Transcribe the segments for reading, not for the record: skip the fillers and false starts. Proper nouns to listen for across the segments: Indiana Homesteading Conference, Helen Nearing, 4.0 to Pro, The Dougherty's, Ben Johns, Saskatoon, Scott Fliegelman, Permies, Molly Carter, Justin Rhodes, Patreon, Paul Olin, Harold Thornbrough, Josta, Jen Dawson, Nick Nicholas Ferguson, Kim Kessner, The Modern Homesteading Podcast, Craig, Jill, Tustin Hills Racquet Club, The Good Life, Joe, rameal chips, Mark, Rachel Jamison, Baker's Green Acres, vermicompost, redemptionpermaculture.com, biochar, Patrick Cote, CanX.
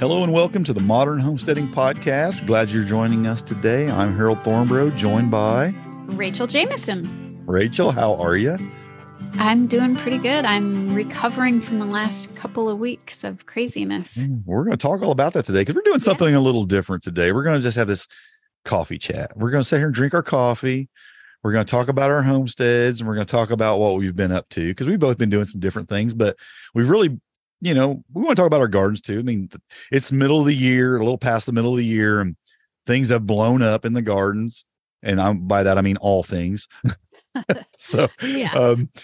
Hello and welcome to the Modern Homesteading Podcast. Glad you're joining us today. I'm Harold Thornbrough, joined by... Rachel Jamison. Rachel, how are you? I'm doing pretty good. I'm recovering from the last couple of weeks of craziness. We're going to talk all about that today because we're doing something a little different today. We're going to just have this coffee chat. We're going to sit here and drink our coffee. We're going to talk about our homesteads and we're going to talk about what we've been up to because we've both been doing some different things, but we've really... You know, we want to talk about our gardens too. I mean, it's middle of the year, a little past the middle of the year, and things have blown up in the gardens. And by that, I mean all things. So, let's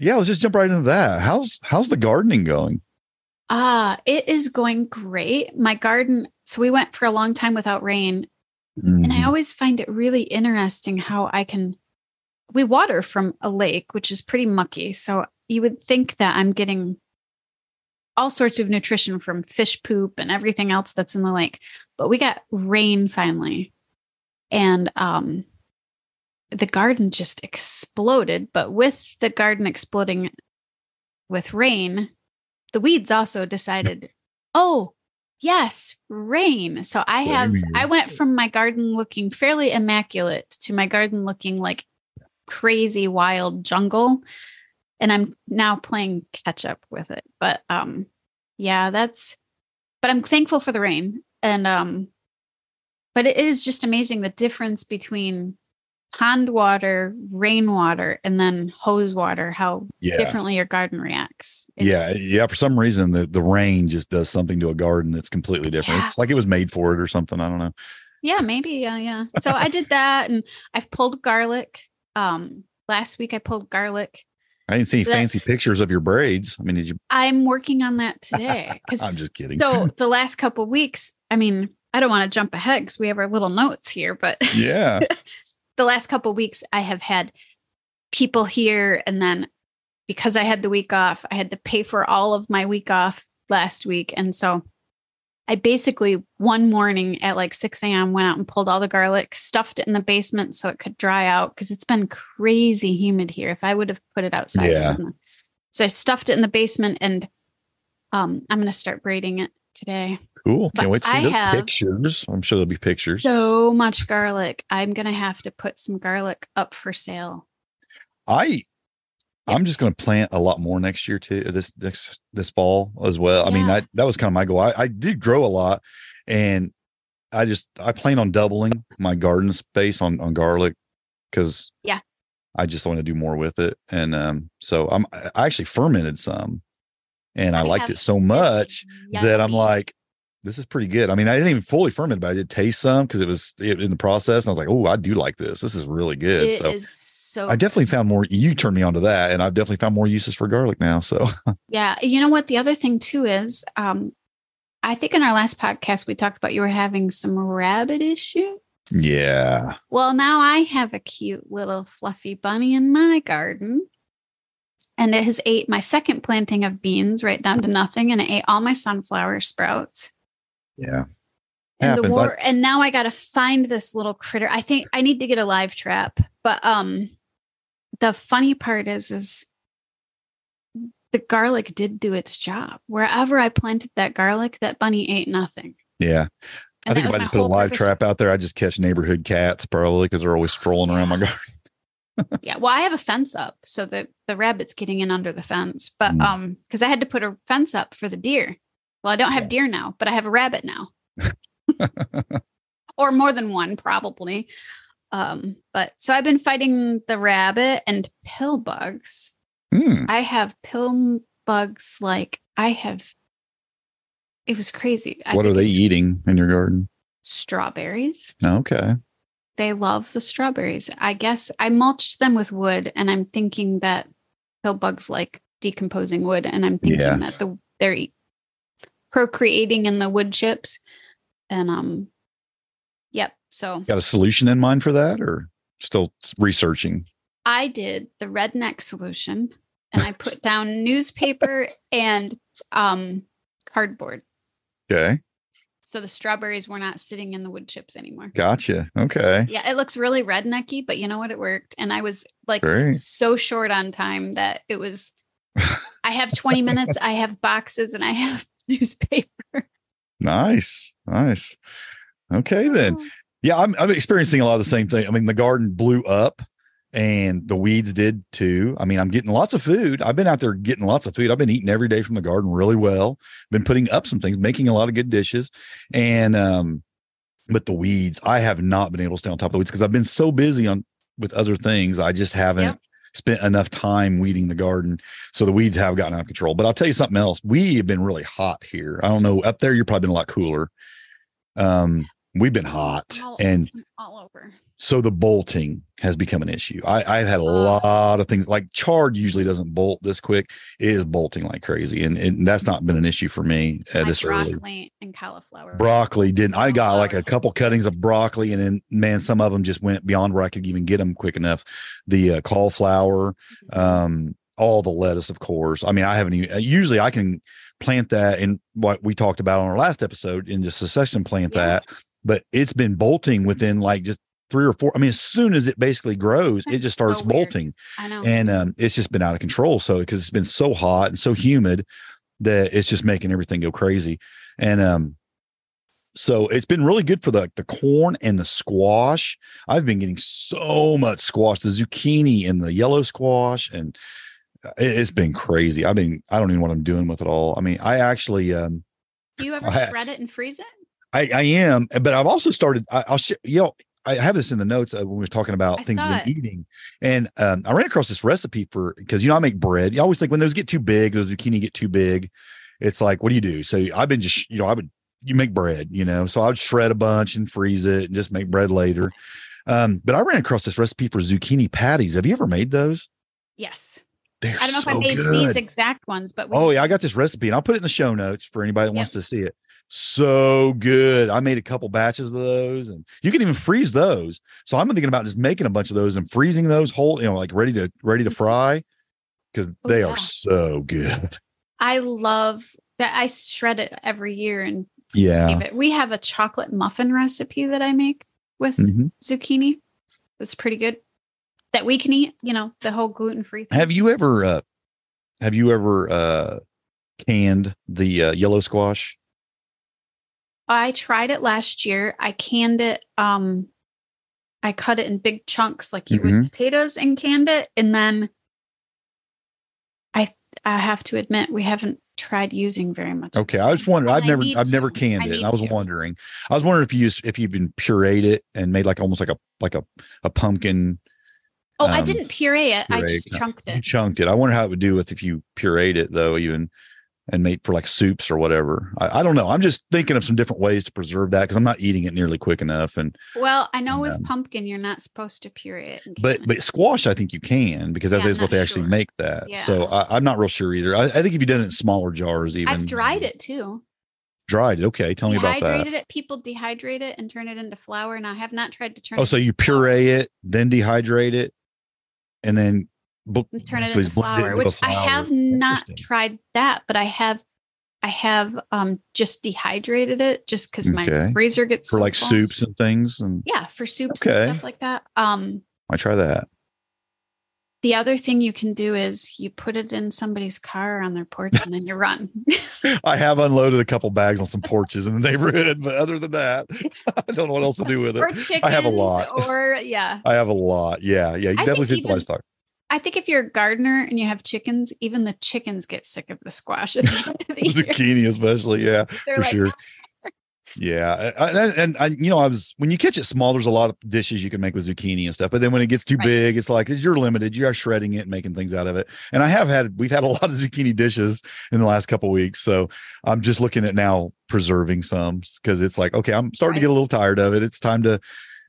just jump right into that. How's the gardening going? It is going great. My garden. So we went for a long time without rain, and I always find it really interesting how we water from a lake, which is pretty mucky. So you would think that I'm getting all sorts of nutrition from fish poop and everything else that's in the lake. But we got rain finally. And the garden just exploded. But with the garden exploding with rain, the weeds also decided, oh, yes, rain. So I went from my garden looking fairly immaculate to my garden looking like crazy wild jungle. And I'm now playing catch up with it, but but I'm thankful for the rain. And, but it is just amazing the difference between pond water, rainwater, and then hose water, how differently your garden reacts. For some reason, the rain just does something to a garden that's completely different. Yeah. It's like it was made for it or something. I don't know. Yeah, maybe. Yeah. So I did that and I've pulled garlic. Last week I pulled garlic. I didn't see any fancy pictures of your braids. I mean, did you? I'm working on that today. I'm just kidding. So the last couple of weeks, I mean, I don't want to jump ahead because we have our little notes here, but the last couple of weeks I have had people here. And then because I had the week off, I had to pay for all of my week off last week. And so I basically one morning at like 6 a.m. went out and pulled all the garlic, stuffed it in the basement so it could dry out because it's been crazy humid here. If I would have put it outside. Yeah. So I stuffed it in the basement and I'm going to start braiding it today. Cool. Can't wait to see those pictures. I'm sure there'll be pictures. So much garlic. I'm going to have to put some garlic up for sale. I'm just going to plant a lot more next year too, this fall as well. Yeah. I mean, that was kind of my goal. I did grow a lot and I plan on doubling my garden space on garlic because I just want to do more with it. And so I actually fermented some and I liked it so much that I'm like, this is pretty good. I mean, I didn't even fully ferment, but I did taste some because it was in the process. And I was like, oh, I do like this. This is really good. I definitely found more. You turned me onto that. And I've definitely found more uses for garlic now. So, yeah. You know what? The other thing too is, I think in our last podcast, we talked about you were having some rabbit issues. Yeah. Well, now I have a cute little fluffy bunny in my garden. And it has ate my second planting of beans right down to nothing. And it ate all my sunflower sprouts. Yeah. And the war, and now I got to find this little critter. I think I need to get a live trap. But the funny part is the garlic did do its job. Wherever I planted that garlic, that bunny ate nothing. Yeah. I think if I just put a live trap out there, I just catch neighborhood cats probably because they're always strolling around my garden. Well, I have a fence up. So the rabbit's getting in under the fence. But because I had to put a fence up for the deer. Well, I don't have deer now, but I have a rabbit now. Or more than one, probably. But so I've been fighting the rabbit and pill bugs. I have pill bugs it was crazy. What are they eating in your garden? Strawberries. Okay. they love the strawberries. I guess I mulched them with wood, and I'm thinking that pill bugs like decomposing wood, and I'm thinking that they're procreating in the wood chips. And so got a solution in mind for that, or still researching? I did the redneck solution, and I put down newspaper and cardboard. Okay. So the strawberries were not sitting in the wood chips anymore. Gotcha. Okay. Yeah. It looks really rednecky, but you know what? It worked. And I was like so short on time that it was, I have 20 minutes, I have boxes, and I have newspaper. Nice. Nice. Okay, then. Yeah. I'm experiencing a lot of the same thing. I mean, the garden blew up and the weeds did too. I mean, I'm getting lots of food. I've been out there getting lots of food. I've been eating every day from the garden really well. Been putting up some things, making a lot of good dishes. And, but the weeds, I have not been able to stay on top of the weeds because I've been so busy with other things. I just haven't spent enough time weeding the garden. So the weeds have gotten out of control. But I'll tell you something else. We have been really hot here. I don't know. Up there, you're probably been a lot cooler. We've been hot and all over. So the bolting has become an issue. I've had a lot of things like chard usually doesn't bolt this quick. It is bolting like crazy. And that's not been an issue for me this early. Broccoli and cauliflower. Broccoli didn't. I got like a couple cuttings of broccoli, and then, man, some of them just went beyond where I could even get them quick enough. The cauliflower, all the lettuce, of course. I mean, I haven't even, usually I can plant that in what we talked about on our last episode in just succession plant that, but it's been bolting within like just 3 or 4. I mean, as soon as it basically grows, it just starts bolting. I know. And it's just been out of control. So, because it's been so hot and so humid that it's just making everything go crazy. And so it's been really good for the corn and the squash. I've been getting so much squash, the zucchini and the yellow squash, and it's been crazy. I don't even know what I'm doing with it all. I mean, I actually, do you ever shred it and freeze it? I am, but I've also started, I have this in the notes when we were talking about things we've been eating. And I ran across this recipe because, I make bread. You always think when those get too big, those zucchini get too big. It's like, what do you do? So I've been just, you make bread, so I would shred a bunch and freeze it and just make bread later. But I ran across this recipe for zucchini patties. Have you ever made those? Yes. They're I don't know so if I made good. These exact ones, but I got this recipe, and I'll put it in the show notes for anybody that wants to see it. So good. I made a couple batches of those, and you can even freeze those. So I'm thinking about just making a bunch of those and freezing those whole, like ready to fry, because they are so good. I love that. I shred it every year and save it. We have a chocolate muffin recipe that I make with zucchini. That's pretty good. That we can eat, the whole gluten-free thing. Have you ever canned the yellow squash? I tried it last year. I canned it. I cut it in big chunks like you would potatoes and canned it. And then I have to admit, we haven't tried using very much. Okay. I was wondering, I've never canned it. And I was wondering if you've been pureed it and made like almost like a pumpkin. Oh, I didn't puree it. I just chunked it. You chunked it. I wonder how it would do if you pureed it, though, even and made for like soups or whatever. I don't know. I'm just thinking of some different ways to preserve that because I'm not eating it nearly quick enough. And I know with pumpkin, you're not supposed to puree it. But squash, I think you can because that is what they actually make that. Yeah. So I'm not real sure either. I think if you've done it in smaller jars, even. I've dried it too. Dried it. Okay. Tell me about that. People dehydrate it and turn it into flour. And I have not tried to turn it. Oh, so you puree it, then dehydrate it. And then turn it into flour, which I have not tried that, but I have just dehydrated it just because my freezer gets for so full. Soups and things. And for soups and stuff like that. I try that. The other thing you can do is you put it in somebody's car on their porch and then you run. I have unloaded a couple bags on some porches in the neighborhood, but other than that, I don't know what else to do with it. Or chickens, I have a lot. I have a lot. Yeah. You definitely feed the livestock. I think if you're a gardener and you have chickens, even the chickens get sick of the squash. Zucchini especially. Yeah, they're for sure. Yeah. When you catch it small, there's a lot of dishes you can make with zucchini and stuff. But then when it gets too big, it's like you're limited. You are shredding it and making things out of it. And we've had a lot of zucchini dishes in the last couple of weeks. So I'm just looking at now preserving some because it's like, okay, I'm starting to get a little tired of it. It's time to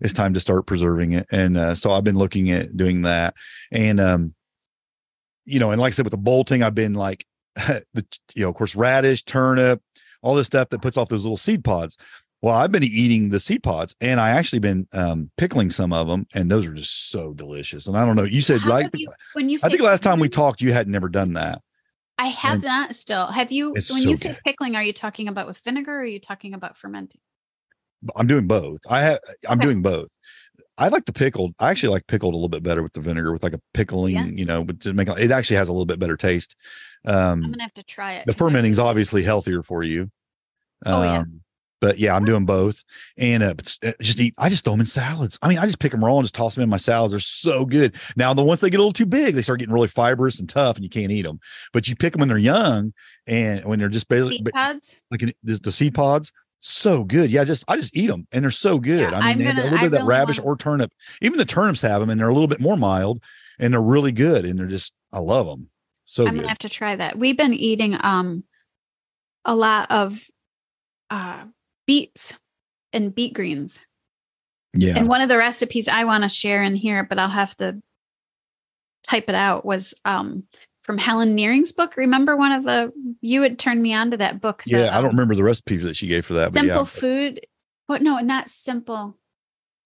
it's time to start preserving it. And so I've been looking at doing that. And, you know, and like I said, with the bolting, I've been like, you know, of course, radish, turnip, all this stuff that puts off those little seed pods. Well, I've been eating the seed pods, and I actually been pickling some of them, and those are just so delicious. And I don't know, you said I think last time we talked, you had never done that. I have not still. Have you? When you say pickling, are you talking about with vinegar, or are you talking about fermenting? I'm doing both. Doing both. I like the pickled. I actually like pickled a little bit better with the vinegar, with like a pickling, you know, but to make it actually has a little bit better taste. I'm gonna have to try it. The fermenting's obviously healthier for you. Oh yeah. But yeah, I'm doing both, and I just throw them in salads. I mean, I just pick them raw and just toss them in my salads. They're so good. Now, the once they get a little too big, they start getting really fibrous and tough, and you can't eat them. But you pick them when they're young, and when they're just basically seed pods, the seed pods, so good. Yeah, I just eat them, and they're so good. Yeah, I mean, a little bit of that radish or turnip. Even the turnips have them, and they're a little bit more mild, and they're really good. And they're just, I love them. So I'm gonna have to try that. We've been eating a lot of beets and beet greens. Yeah. And one of the recipes I want to share in here, but I'll have to type it out, was from Helen Nearing's book. Remember you had turned me on to that book. I don't remember the recipe that she gave for that. Simple Food. But no, not Simple.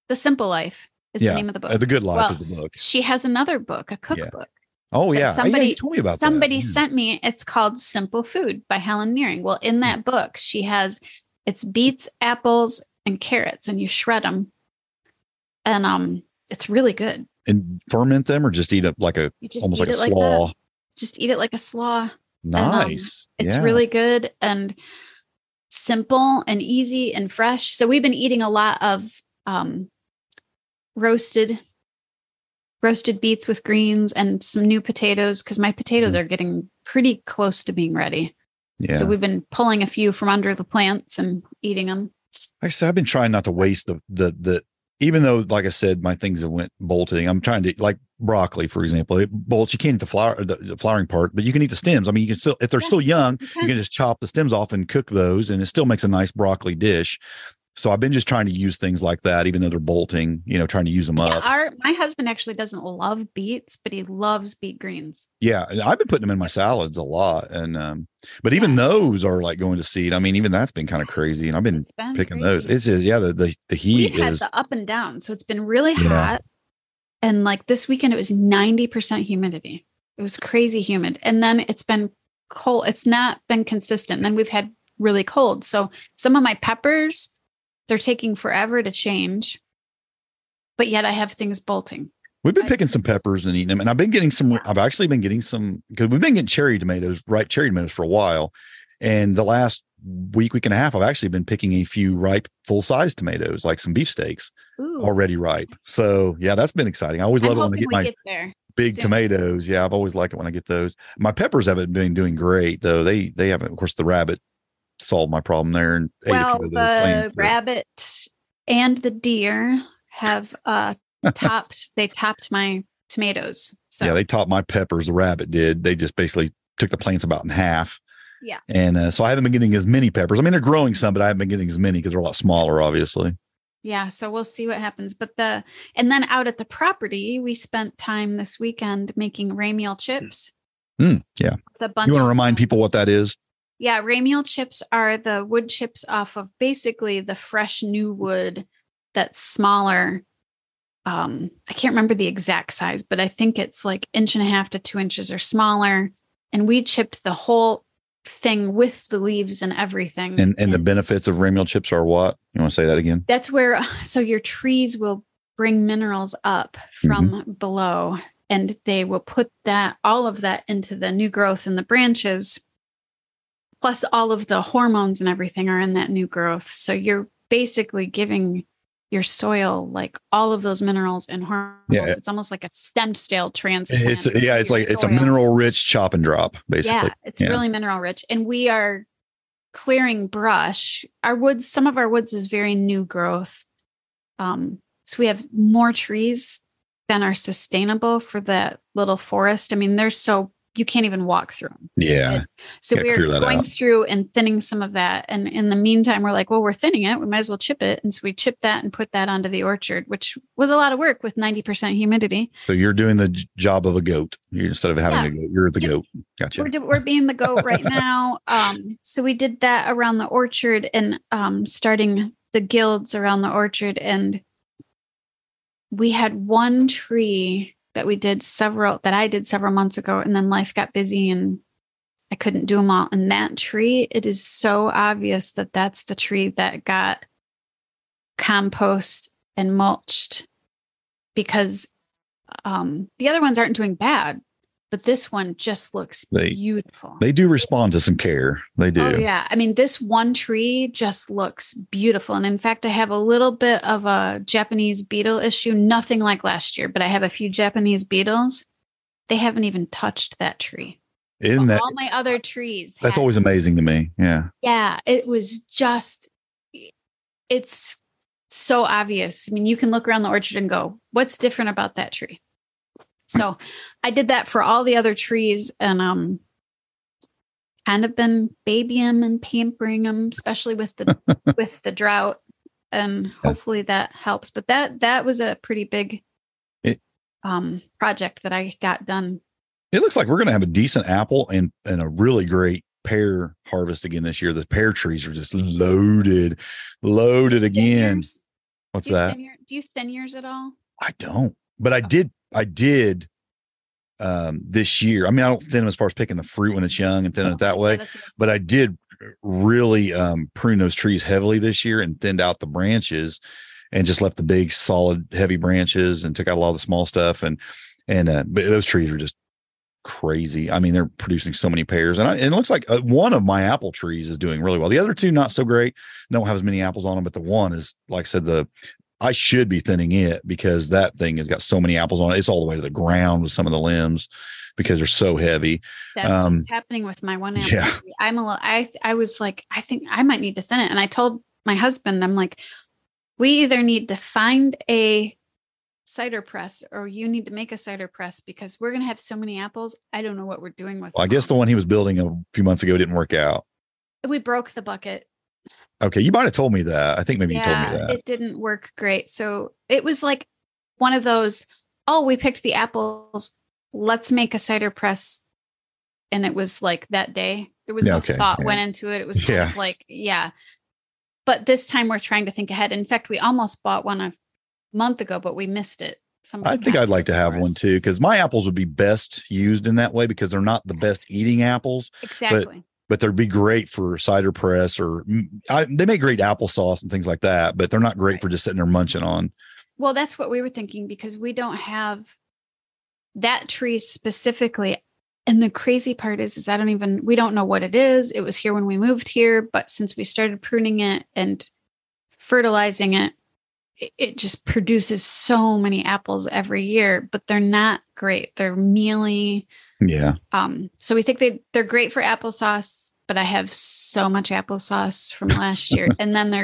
The Simple Life is the name of the book. The Good Life is the book. She has another book, a cookbook. Yeah. Oh yeah. Somebody told me about that. Sent me. It's called Simple Food by Helen Nearing. Well, in that book, she has it's beets, apples, and carrots, and you shred them, and it's really good. And ferment them, or just eat it like a slaw. Just eat it like a slaw. Nice. And, it's really good and simple and easy and fresh. So we've been eating a lot of roasted beets with greens and some new potatoes, because my potatoes are getting pretty close to being ready. Yeah. So we've been pulling a few from under the plants and eating them. Like I said, I've been trying not to waste the even though, like I said, my things have went bolting. I'm trying to, like broccoli, for example, it bolts. You can't eat the flowering part, but you can eat the stems. I mean, you can still, if they're still young, you can just chop the stems off and cook those, and it still makes a nice broccoli dish. So I've been just trying to use things like that, even though they're bolting, you know, trying to use them up. My husband actually doesn't love beets, but he loves beet greens. Yeah. I've been putting them in my salads a lot. And, but even those are like going to seed. I mean, even that's been kind of crazy. And I've been picking crazy. Those. It's just, the heat is the up and down. So it's been really hot. And like this weekend, it was 90% humidity. It was crazy humid. And then it's been cold. It's not been consistent. And then we've had really cold. So some of my peppers, they're taking forever to change, but yet I have things bolting. We've been picking some peppers and eating them. And I've been getting some, I've actually been getting some, because we've been getting cherry tomatoes for a while. And the last week and a half, I've actually been picking a few ripe full-size tomatoes, like some beefsteaks already ripe. So yeah, that's been exciting. I always love it when I get my big tomatoes. Yeah. I've always liked it when I get those. My peppers haven't been doing great though. They haven't, of course, the rabbit solved my problem there, and the rabbit and the deer have topped my tomatoes. So yeah, they topped my peppers. The rabbit did. They just basically took the plants about in half. Yeah, and so I haven't been getting as many peppers. I mean, they're growing some, but I haven't been getting as many because they're a lot smaller, obviously. Yeah, so we'll see what happens. But then out at the property, we spent time this weekend making rameal chips. Yeah, you want to remind people what that is? Yeah, rameal chips are the wood chips off of basically the fresh new wood that's smaller. I can't remember the exact size, but I think it's like 1.5 inches to 2 inches or smaller. And we chipped the whole thing with the leaves and everything. And the benefits of rameal chips are what? You want to say that again? That's where, so your trees will bring minerals up from below, and they will put all of that into the new growth in the branches. Plus all of the hormones and everything are in that new growth. So you're basically giving your soil like all of those minerals and hormones. Yeah. It's almost like a stem cell transplant. It's a mineral rich chop and drop, basically. Yeah, it's really mineral rich. And we are clearing brush. Our woods, some of our woods is very new growth. So we have more trees than are sustainable for that little forest. I mean, they're so you can't even walk through them. Yeah. So we're going through and thinning some of that. And in the meantime, we're like, well, we're thinning it. We might as well chip it. And so we chip that and put that onto the orchard, which was a lot of work with 90% humidity. So you're doing the job of a goat. You're, instead of having a goat, you're the goat. Gotcha. We're being the goat right now. So we did that around the orchard and starting the guilds around the orchard. And we had one tree that I did several months ago, and then life got busy and I couldn't do them all. And that tree, it is so obvious that that's the tree that got compost and mulched, because the other ones aren't doing bad, but this one just looks beautiful. They do respond to some care. They do. Oh, yeah. I mean, this one tree just looks beautiful. And in fact, I have a little bit of a Japanese beetle issue, nothing like last year, but I have a few Japanese beetles. They haven't even touched that tree. All my other trees. That's always amazing to me. Yeah. Yeah. It was just, it's so obvious. I mean, you can look around the orchard and go, what's different about that tree? So I did that for all the other trees, and kind of been babying and pampering them, especially with the drought, and hopefully that helps. But that was a pretty big project that I got done. It looks like we're going to have a decent apple and a really great pear harvest again this year. The pear trees are just loaded again. What's that? Do you thin yours at all? I don't, but I did this year. I mean, I don't thin them as far as picking the fruit when it's young and thinning it that way, but I did really prune those trees heavily this year and thinned out the branches and just left the big, solid, heavy branches and took out a lot of the small stuff. And but those trees were just crazy. I mean, they're producing so many pears, and it looks like one of my apple trees is doing really well. The other two, not so great. Don't have as many apples on them, but the one is, like I said, I should be thinning it because that thing has got so many apples on it. It's all the way to the ground with some of the limbs because they're so heavy. That's what's happening with my one apple. Yeah. I was like, I think I might need to thin it. And I told my husband, I'm like, we either need to find a cider press or you need to make a cider press because we're going to have so many apples. I don't know what we're doing with them. I guess the one he was building a few months ago didn't work out. We broke the bucket. Okay. You might've told me that. I think maybe you told me that. It didn't work great. So it was like one of those, we picked the apples. Let's make a cider press. And it was like that day. There was no thought went into it. It was kind of like, But this time we're trying to think ahead. In fact, we almost bought one a month ago, but we missed it. Somebody I think I'd like to have one too, because my apples would be best used in that way because they're not the best eating apples. Exactly. But they'd be great for cider press or they make great applesauce and things like that, but they're not great for just sitting there munching on. Well, that's what we were thinking because we don't have that tree specifically. And the crazy part is we don't know what it is. It was here when we moved here, but since we started pruning it and fertilizing it, it just produces so many apples every year, but they're not great. They're mealy. Yeah. So we think they're great for applesauce, but I have so much applesauce from last year. And then they'd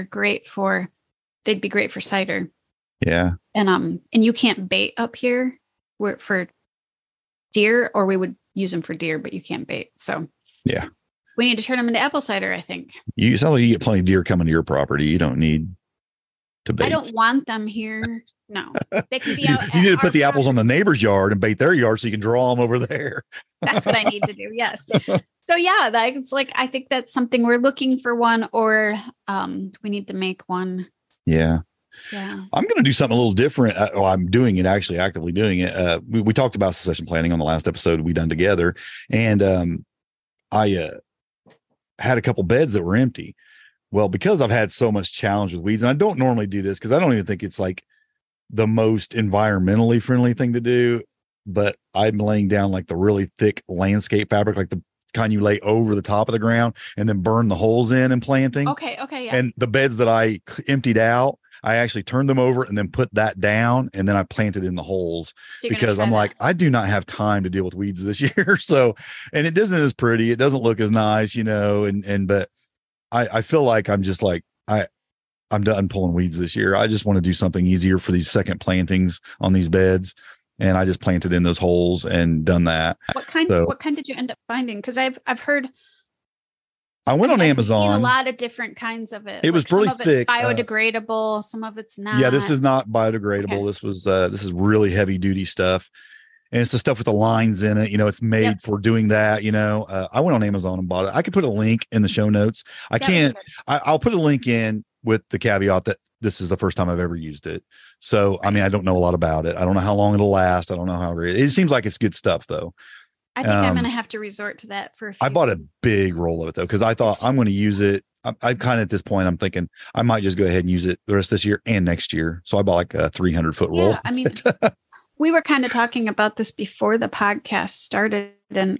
be great for cider. Yeah. And you can't bait up here for deer, or we would use them for deer, but you can't bait. So yeah, we need to turn them into apple cider. I think you sound like you get plenty of deer coming to your property. You don't need to bait. I don't want them here. No, they can be out. You need to put the apples on the neighbor's yard and bait their yard so you can draw them over there. That's what I need to do. Yes. So yeah, it's like, I think that's something we're looking for one, or we need to make one. Yeah. Yeah. I'm going to do something a little different. I'm doing it, actually actively doing it. We talked about succession planning on the last episode we done together. And I had a couple beds that were empty. Well, because I've had so much challenge with weeds, and I don't normally do this because I don't even think it's like the most environmentally friendly thing to do, but I'm laying down like the really thick landscape fabric, like the kind you lay over the top of the ground and then burn the holes in and planting. Okay. Yeah. And the beds that I emptied out, I actually turned them over and then put that down, and then I planted in the holes because I'm like, I do not have time to deal with weeds this year. So, and it isn't as pretty. It doesn't look as nice, but I feel like I'm just like, I'm done pulling weeds this year. I just want to do something easier for these second plantings on these beds. and I just planted in those holes and done that. What kind did you end up finding? Because I've heard. I went on Amazon. Seen a lot of different kinds of it. It was really thick. Some of it's biodegradable. Some of it's not. Yeah, this is not biodegradable. Okay. This is really heavy duty stuff. And it's the stuff with the lines in it. You know, it's made for doing that. You know, I went on Amazon and bought it. I could put a link in the show notes. I'll put a link in with the caveat that this is the first time I've ever used it. So, I mean, I don't know a lot about it. I don't know how long it'll last. I don't know how it seems like it's good stuff though. I think I'm going to have to resort to that for a few. I bought a big roll of it though, because I thought I'm going to use it. I'm kind of at this point, I'm thinking I might just go ahead and use it the rest of this year and next year. So I bought like a 300-foot roll. Yeah, I mean, we were kind of talking about this before the podcast started. And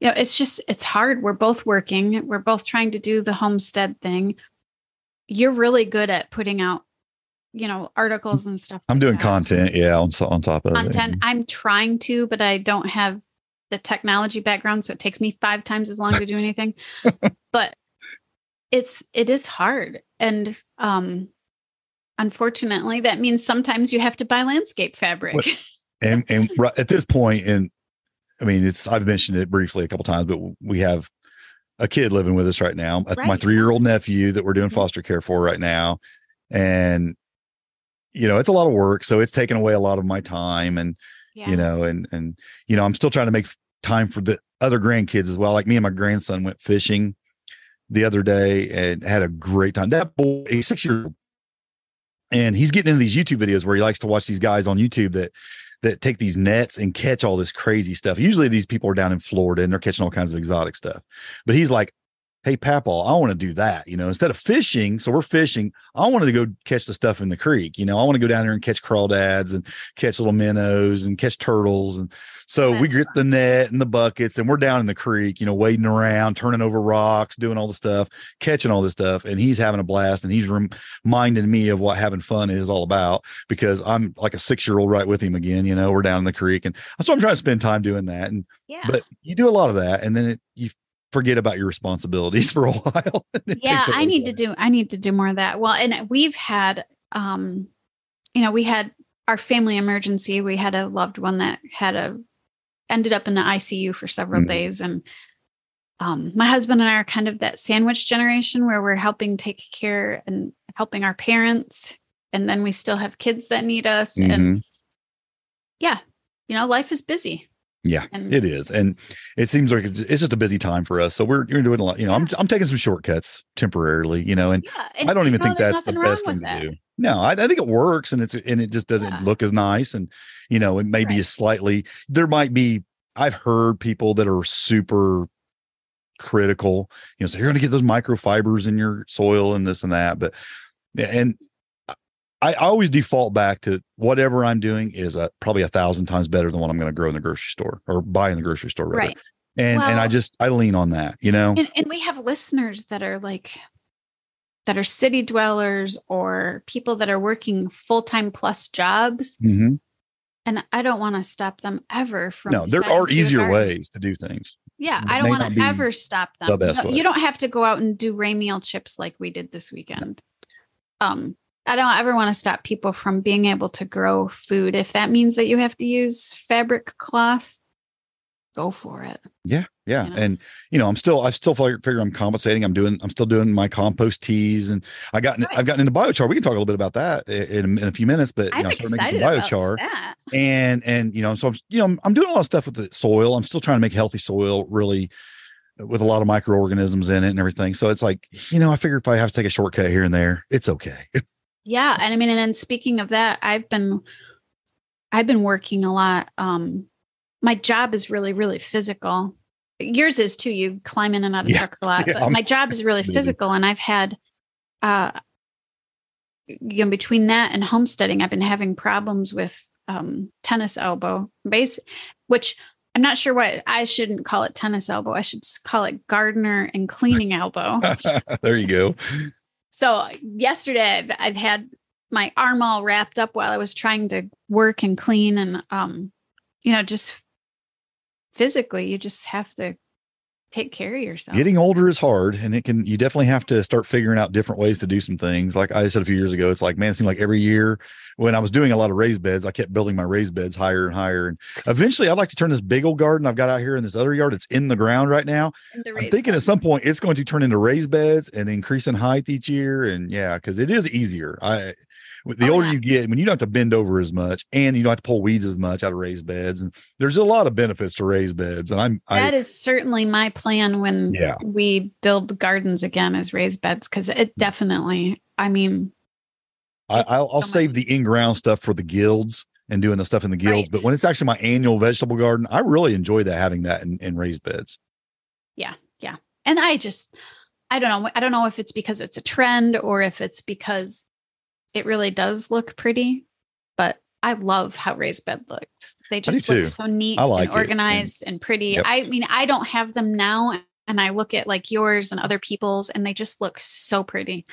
You know, it's hard. We're both working. We're both trying to do the homestead thing. You're really good at putting out, you know, articles and stuff. I'm doing content. Yeah. On top of content. I'm trying to, but I don't have the technology background. So it takes me 5 times as long to do anything, but it is hard. And, unfortunately that means sometimes you have to buy landscape fabric. and right at this point I've mentioned it briefly a couple times, but we have a kid living with us right now, right. My 3-year-old nephew that we're doing foster care for right now. And, you know, it's a lot of work. So it's taken away a lot of my time and I'm still trying to make time for the other grandkids as well. Like me and my grandson went fishing the other day and had a great time. That boy, a 6-year-old, and he's getting into these YouTube videos where he likes to watch these guys on YouTube that take these nets and catch all this crazy stuff. Usually these people are down in Florida and they're catching all kinds of exotic stuff, but he's like, hey, Papa, I want to do that. You know, instead of fishing. So we're fishing. I wanted to go catch the stuff in the creek. You know, I want to go down there and catch crawdads and catch little minnows and catch turtles. And so we get the net and the buckets and we're down in the creek, you know, wading around, turning over rocks, doing all the stuff, catching all this stuff. And he's having a blast, and he's reminding me of what having fun is all about, because I'm like a 6-year-old right with him again. You know, we're down in the creek. And so I'm trying to spend time doing that. And, but you do a lot of that. And then you forget about your responsibilities for a while. I need to do more of that. Well, and we've had, we had our family emergency. We had a loved one that ended up in the ICU for several days. And, my husband and I are kind of that sandwich generation where we're helping take care and helping our parents. And then we still have kids that need us. Mm-hmm. And life is busy. Yeah, it is. And it seems like it's just a busy time for us. So you're doing a lot, you know, I'm taking some shortcuts temporarily, you know, and I don't even think that's the best thing to do. No, I think it works, and it just doesn't look as nice. And, you know, it may be I've heard people that are super critical, you know, so you're going to get those microfibers in your soil and this and that, but I always default back to whatever I'm doing is probably 1,000 times better than what I'm going to grow in the grocery store or buy in the grocery store. Rather. Right. And I lean on that, you know, and we have listeners that are like, that are city dwellers or people that are working full-time plus jobs. Mm-hmm. And I don't want to stop them ever from. No, there are easier ways to do things. Yeah. I don't want to ever stop them. The best way. You don't have to go out and do ray meal chips like we did this weekend. I don't ever want to stop people from being able to grow food. If that means that you have to use fabric cloth, go for it. Yeah. Yeah. You know? And you know, I still figure I'm compensating. I'm still doing my compost teas, and I've gotten into biochar. We can talk a little bit about that in a few minutes, but I'm started making some biochar and, you know, so I'm doing a lot of stuff with the soil. I'm still trying to make healthy soil really with a lot of microorganisms in it and everything. So it's like, you know, I figure if I have to take a shortcut here and there, it's okay. Yeah. And I mean, and then speaking of that, I've been working a lot. My job is really, really physical. Yours is too. You climb in and out of trucks a lot, but my job is really physical. And I've had, between that and homesteading, I've been having problems with tennis elbow base, which I'm not sure why I shouldn't call it tennis elbow. I should call it gardener and cleaning elbow. There you go. So yesterday I've had my arm all wrapped up while I was trying to work and clean. And, you know, just physically, you just have to take care of yourself. Getting older is hard, and you definitely have to start figuring out different ways to do some things. Like I said a few years ago, it's like, man, it seemed like every year when I was doing a lot of raised beds, I kept building my raised beds higher and higher. And eventually I'd like to turn this big old garden I've got out here in this other yard, it's in the ground right now. I'm thinking at some point it's going to turn into raised beds and increase in height each year. And yeah, because it is easier. The older you get, when you don't have to bend over as much, and you don't have to pull weeds as much out of raised beds, and there's a lot of benefits to raised beds. And that is certainly my plan when we build gardens again, as raised beds, because it definitely, I mean, I'll save the in-ground stuff for the guilds and doing the stuff in the guilds. Right. But when it's actually my annual vegetable garden, I really enjoy that, having that in raised beds. Yeah. Yeah. And I don't know. I don't know if it's because it's a trend or if it's because it really does look pretty, but I love how raised bed looks. They just look so neat and organized and pretty. Yep. I mean, I don't have them now, and I look at like yours and other people's, and they just look so pretty.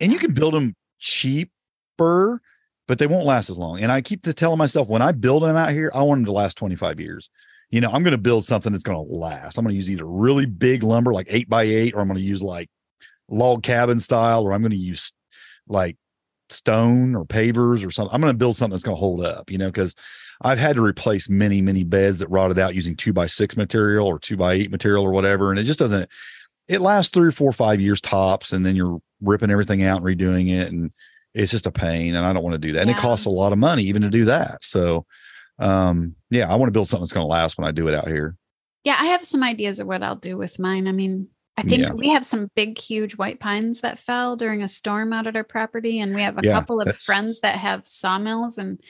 And you can build them cheaper, but they won't last as long. And I keep telling myself, when I build them out here, I want them to last 25 years. You know, I'm going to build something that's going to last. I'm going to use either really big lumber, like 8x8, or I'm going to use like log cabin style, or I'm going to use like stone or pavers or something. I'm going to build something that's going to hold up, you know, because I've had to replace many, many beds that rotted out using 2x6 material or 2x8 material or whatever. And it just doesn't, it lasts 3, 4, 5 years tops. And then you're ripping everything out and redoing it. And it's just a pain. And I don't want to do that. And it costs a lot of money even to do that. So, I want to build something that's going to last when I do it out here. Yeah. I have some ideas of what I'll do with mine. I mean, I think we have some big, huge white pines that fell during a storm out at our property. And we have a couple of friends that have sawmills. And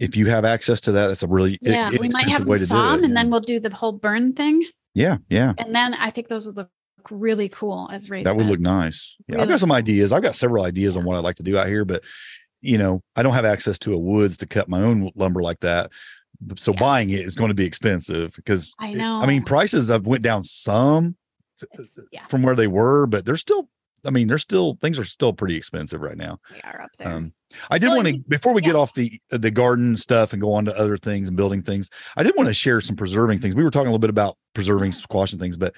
if you have access to that, that's a really we might have them saw them, and then we'll do the whole burn thing. Yeah. Yeah. And then I think those would look really cool as raised beds. That would look nice. Yeah. Really? I've got some ideas. I've got several ideas on what I'd like to do out here, but you know, I don't have access to a woods to cut my own lumber like that. So buying it is going to be expensive, because I know, prices have went down some from where they were, but they're still, things are still pretty expensive right now. They are up there. I did want to, before we get off the garden stuff and go on to other things and building things, I did want to share some preserving things. We were talking a little bit about preserving squash and things, but,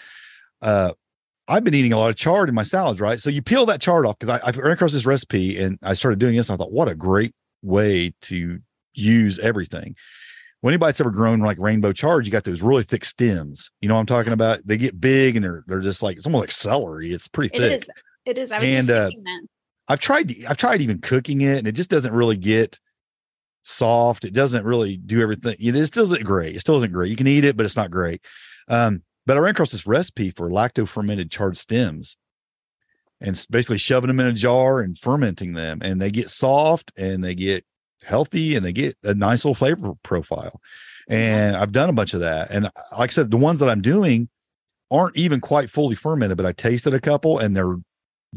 I've been eating a lot of chard in my salads, right? So you peel that chard off, because I ran across this recipe and I started doing this. And I thought, what a great way to use everything. When anybody's ever grown like rainbow chard, you got those really thick stems. You know what I'm talking about? They get big and they're just like, it's almost like celery. It's pretty thick. It is. I was just thinking that. I've tried even cooking it, and it just doesn't really get soft. It doesn't really do everything. It still isn't great. You can eat it, but it's not great. But I ran across this recipe for lacto-fermented chard stems, and basically shoving them in a jar and fermenting them. And they get soft and they get healthy and they get a nice little flavor profile. And I've done a bunch of that. And like I said, the ones that I'm doing aren't even quite fully fermented, but I tasted a couple and they're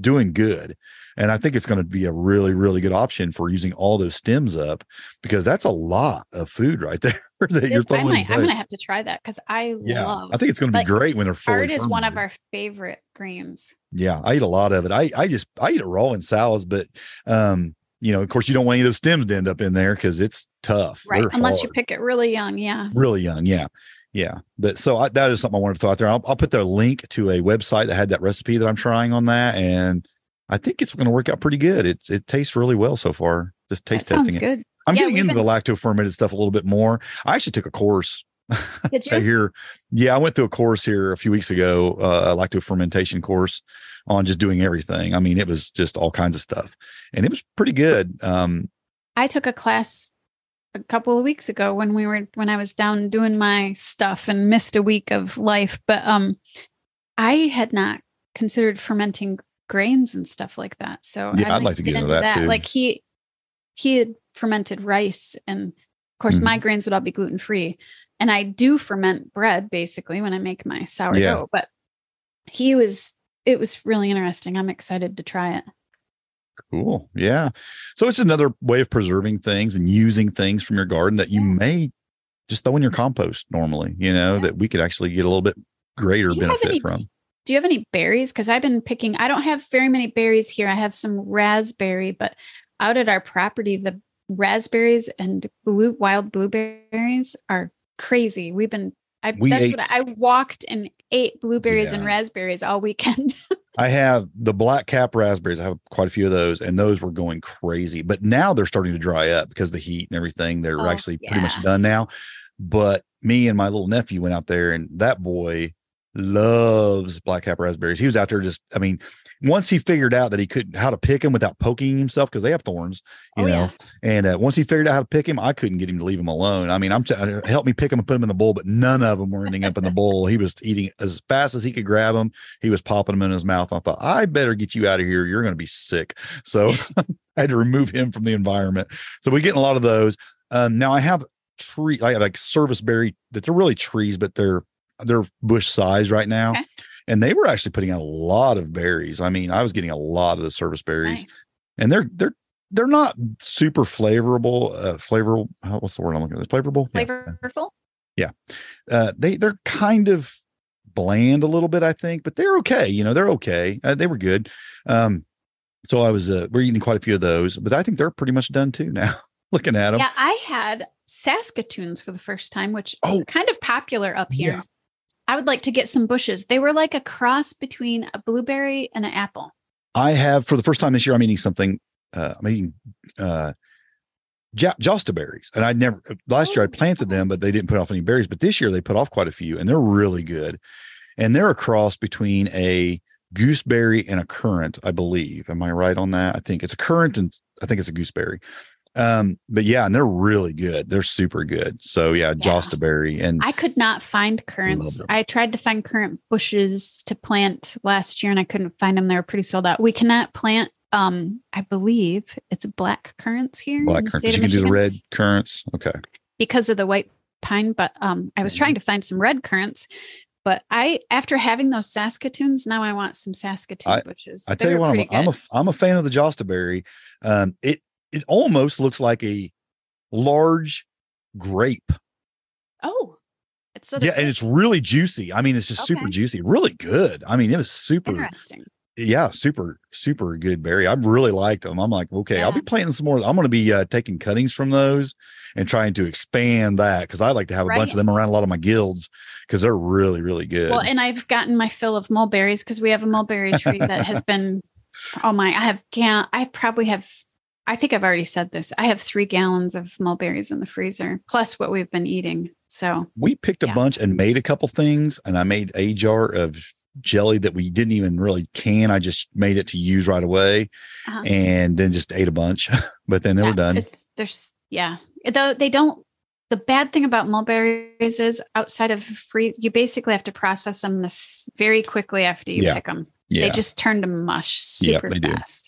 doing good. And I think it's going to be a really, really good option for using all those stems up, because that's a lot of food right there. I'm going to have to try that, because I think it's going to be great when they're fully fermented. Chard is one of our favorite greens. Yeah. I eat a lot of it. I eat it raw in salads, but, you know, of course you don't want any of those stems to end up in there, because it's tough. Right. Unless you pick it really young. Yeah. Really young. Yeah. Yeah. But so that is something I wanted to throw out there. I'll put their link to a website that had that recipe that I'm trying on that. And I think it's going to work out pretty good. It tastes really well so far. Just testing it. Sounds good. I'm getting into the lacto-fermented stuff a little bit more. I actually took a course. Did you? I went through a course here a few weeks ago, a lacto-fermentation course on just doing everything. I mean, it was just all kinds of stuff, and it was pretty good. I took a class a couple of weeks ago when I was down doing my stuff and missed a week of life, but I had not considered fermenting grains and stuff like that. So I'd like to get into that too. Like he had fermented rice, and of course my grains would all be gluten-free, and I do ferment bread basically when I make my sourdough, but it was really interesting. I'm excited to try it. Cool. Yeah. So it's another way of preserving things and using things from your garden that you may just throw in your compost normally, you know, that we could actually get a little bit greater benefit from. Do you have any berries? Because I've been picking, I don't have very many berries here. I have some raspberry, but out at our property, the raspberries and wild blueberries are crazy. We've been, I walked and ate blueberries and raspberries all weekend. I have the black cap raspberries. I have quite a few of those, and those were going crazy, but now they're starting to dry up because of the heat and everything. They're pretty much done now. But me and my little nephew went out there, and that boy loves black cap raspberries. He was out there just, I mean, once he figured out that he couldn't, how to pick them without poking himself, because they have thorns, you know, and once he figured out how to pick him, I couldn't get him to leave him alone. I mean, help me pick them and put them in the bowl, but none of them were ending up in the bowl. He was eating as fast as he could grab them. He was popping them in his mouth. I thought, I better get you out of here. You're going to be sick. So I had to remove him from the environment. So we're getting a lot of those. Now I have like service berry that they're really trees, but they're bush size right now. Okay. And they were actually putting out a lot of berries. I mean, I was getting a lot of the service berries, and they're not super flavorable. What's the word I'm looking for? Flavorful. Yeah. They're kind of bland a little bit, I think, but they're okay. You know, they're okay. They were good. So I was we're eating quite a few of those, but I think they're pretty much done too now. Looking at them. Yeah, I had Saskatoons for the first time, which is kind of popular up here. Yeah. I would like to get some bushes. They were like a cross between a blueberry and an apple. I have, for the first time this year, I'm eating something. I'm eating Josta berries. And last year I planted them, but they didn't put off any berries. But this year they put off quite a few, and they're really good. And they're a cross between a gooseberry and a currant, I believe. Am I right on that? I think it's a currant, and I think it's a gooseberry. But yeah, and they're really good. They're super good. So Josta berry. And I could not find currants. I tried to find currant bushes to plant last year, and I couldn't find them. They were pretty sold out. We cannot plant, I believe it's black currants here. Black currants. You can do the red currants. Okay. Because of the white pine, but, I was trying to find some red currants, but after having those Saskatoons, now I want some Saskatoon bushes. I tell you what, I'm a fan of the Josta berry. It almost looks like a large grape. Oh, it's and it's really juicy. I mean, it's just super juicy, really good. I mean, it was super interesting. Yeah, super, super good berry. I really liked them. I'm like, okay, I'll be planting some more. I'm going to be taking cuttings from those and trying to expand that, because I like to have a bunch of them around a lot of my guilds, because they're really, really good. Well, and I've gotten my fill of mulberries, because we have a mulberry tree that has been. Oh my! I think I've already said this. I have 3 gallons of mulberries in the freezer, plus what we've been eating. So we picked a bunch and made a couple things, and I made a jar of jelly that we didn't even really can. I just made it to use right away, and then just ate a bunch. But then they were done. The bad thing about mulberries is, outside of you basically have to process them very quickly after you pick them. Yeah. They just turn to mush super fast.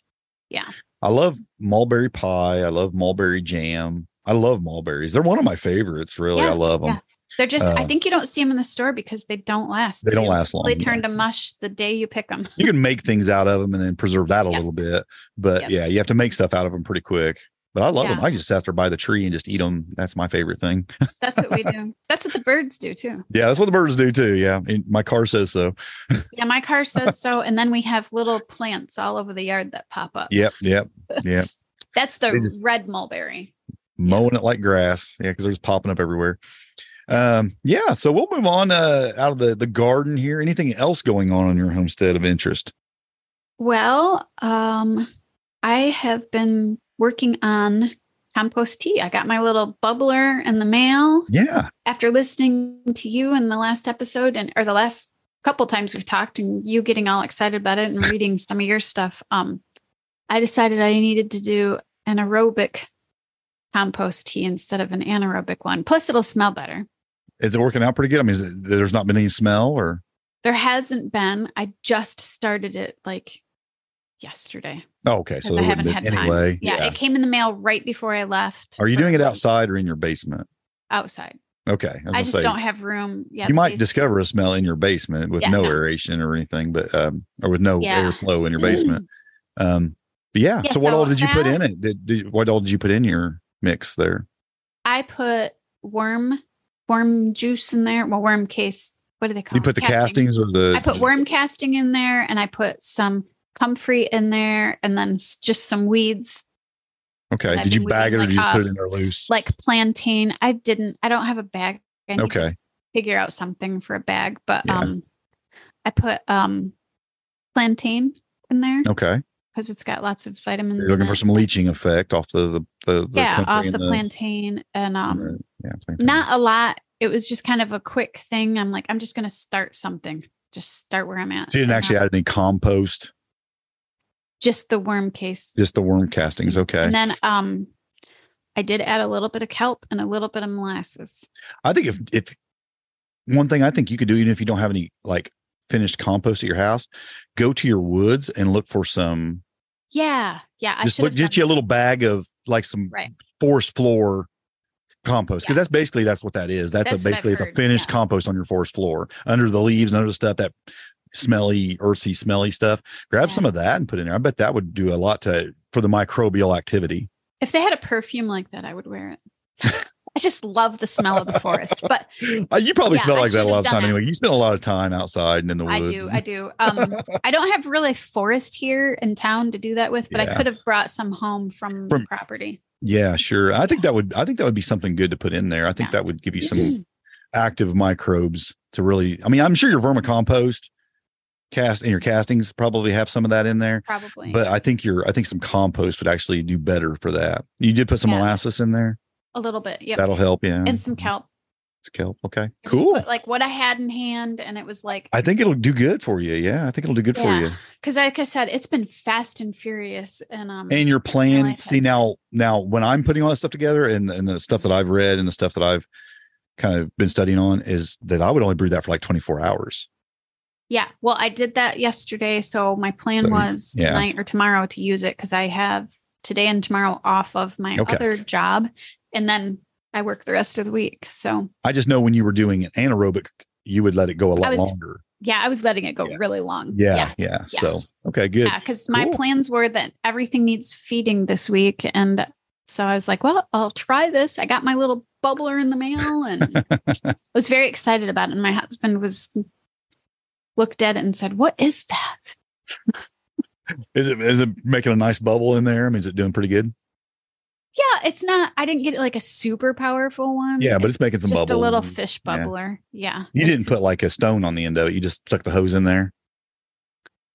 Do. Yeah. I love mulberry pie. I love mulberry jam. I love mulberries. They're one of my favorites, really. Yeah, I love them. Yeah. They're just, I think you don't see them in the store because they don't last. They don't last long. They turn to mush the day you pick them. You can make things out of them and then preserve that a little bit. But you have to make stuff out of them pretty quick. But I love them. I just sat there by the tree and just eat them. That's my favorite thing. That's what we do. That's what the birds do too. Yeah, that's what the birds do too. Yeah. And my car says so. Yeah, my car says so. And then we have little plants all over the yard that pop up. Yep. That's the red mulberry. Mowing it like grass. Yeah, because they're just popping up everywhere. So we'll move on out of the garden here. Anything else going on your homestead of interest? Well, I have been working on compost tea. I got my little bubbler in the mail. Yeah. After listening to you in the last episode, or the last couple times we've talked, and you getting all excited about it and reading some of your stuff, I decided I needed to do an aerobic compost tea instead of an anaerobic one. Plus, it'll smell better. Is it working out pretty good? I mean, there's not been any smell, or? There hasn't been. I just started it like yesterday. Oh, okay. So I haven't had time. Yeah, it came in the mail right before I left. Are you doing it outside or in your basement? Outside. Okay. I just don't have room. Yeah, you might discover a smell in your basement with no aeration or anything, but or with no airflow in your basement. But yeah. So what all did you put in it? What all did you put in your mix there? I put worm juice in there. Well, worm case. What do they call it? You put the castings or the... I put worm casting in there, and I put some comfrey in there, and then just some weeds. Okay. Did you bag it, or did you put it in there loose? Like plantain. I don't have a bag. I need to figure out something for a bag, but I put plantain in there. Okay. Because it's got lots of vitamins. You're looking for some leaching effect off the plantain, and plantain. Not a lot. It was just kind of a quick thing. I'm like, I'm just going to start something. Just start where I'm at. So you didn't actually add any compost? Just the worm case. Just the worm castings. Okay. And then I did add a little bit of kelp and a little bit of molasses. I think if one thing I think you could do, even if you don't have any like finished compost at your house, go to your woods and look for some. Yeah. Get you a little bag of like some forest floor compost, because that's what that is. That's basically it's a finished compost on your forest floor, under the leaves and under the stuff, that smelly, earthy, smelly stuff. Grab some of that and put it in there. I bet that would do a lot for the microbial activity. If they had a perfume like that, I would wear it. I just love the smell of the forest, but you probably smell like that a lot of time anyway. You spend a lot of time outside and in the woods. I do. I don't have really forest here in town to do that with, but I could have brought some home from the property. Yeah, sure. I think that would be something good to put in there. I think that would give you some active microbes to really, I mean, I'm sure your vermicompost cast and your castings probably have some of that in there. Probably. But I think some compost would actually do better for that. You did put some molasses in there? A little bit. Yep. That'll help. Yeah. And some kelp. It's kelp. Okay. Cool. Put, like, what I had in hand, and it was like, I think it'll do good for you. Yeah. I think it'll do good for you. Cause like I said, it's been fast and furious, and your plan. See, now when I'm putting all that stuff together and the stuff that I've read and the stuff that I've kind of been studying on, is that I would only brew that for like 24 hours. Yeah. Well, I did that yesterday. So my plan was tonight or tomorrow to use it, cause I have today and tomorrow off of my other job. And then I work the rest of the week. So I just know when you were doing an anaerobic, you would let it go longer. Yeah. I was letting it go really long. Yeah. So, okay, good. Yeah, because my plans were that everything needs feeding this week. And so I was like, well, I'll try this. I got my little bubbler in the mail, and I was very excited about it. And my husband looked at it and said, what is that? Is it making a nice bubble in there? I mean, is it doing pretty good? Yeah, it's not. I didn't get like a super powerful one. Yeah, but it's making some bubbles. Just a little fish bubbler. Yeah. You didn't put like a stone on the end of it. You just stuck the hose in there.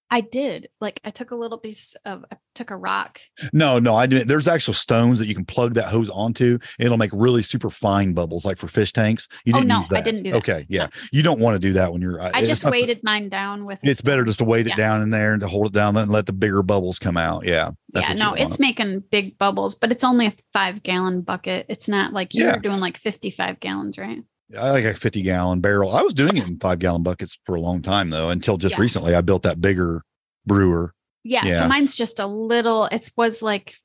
I did. Like I took a little piece of. I took a rock. No, I didn't. There's actual stones that you can plug that hose onto. It'll make really super fine bubbles, like for fish tanks. You didn't. Oh no, I didn't do that. Okay, yeah, no. You don't want to do that when you're. I just weighted mine down with. It's better just to weight it down in there and to hold it down and let the bigger bubbles come out. Yeah. Yeah, no, it's making big bubbles, but it's only a 5-gallon bucket. It's not like you're doing like 55 gallons, right? I like a 50-gallon barrel. I was doing it in 5-gallon buckets for a long time, though, until just recently I built that bigger brewer. Yeah. So mine's just a little, it was like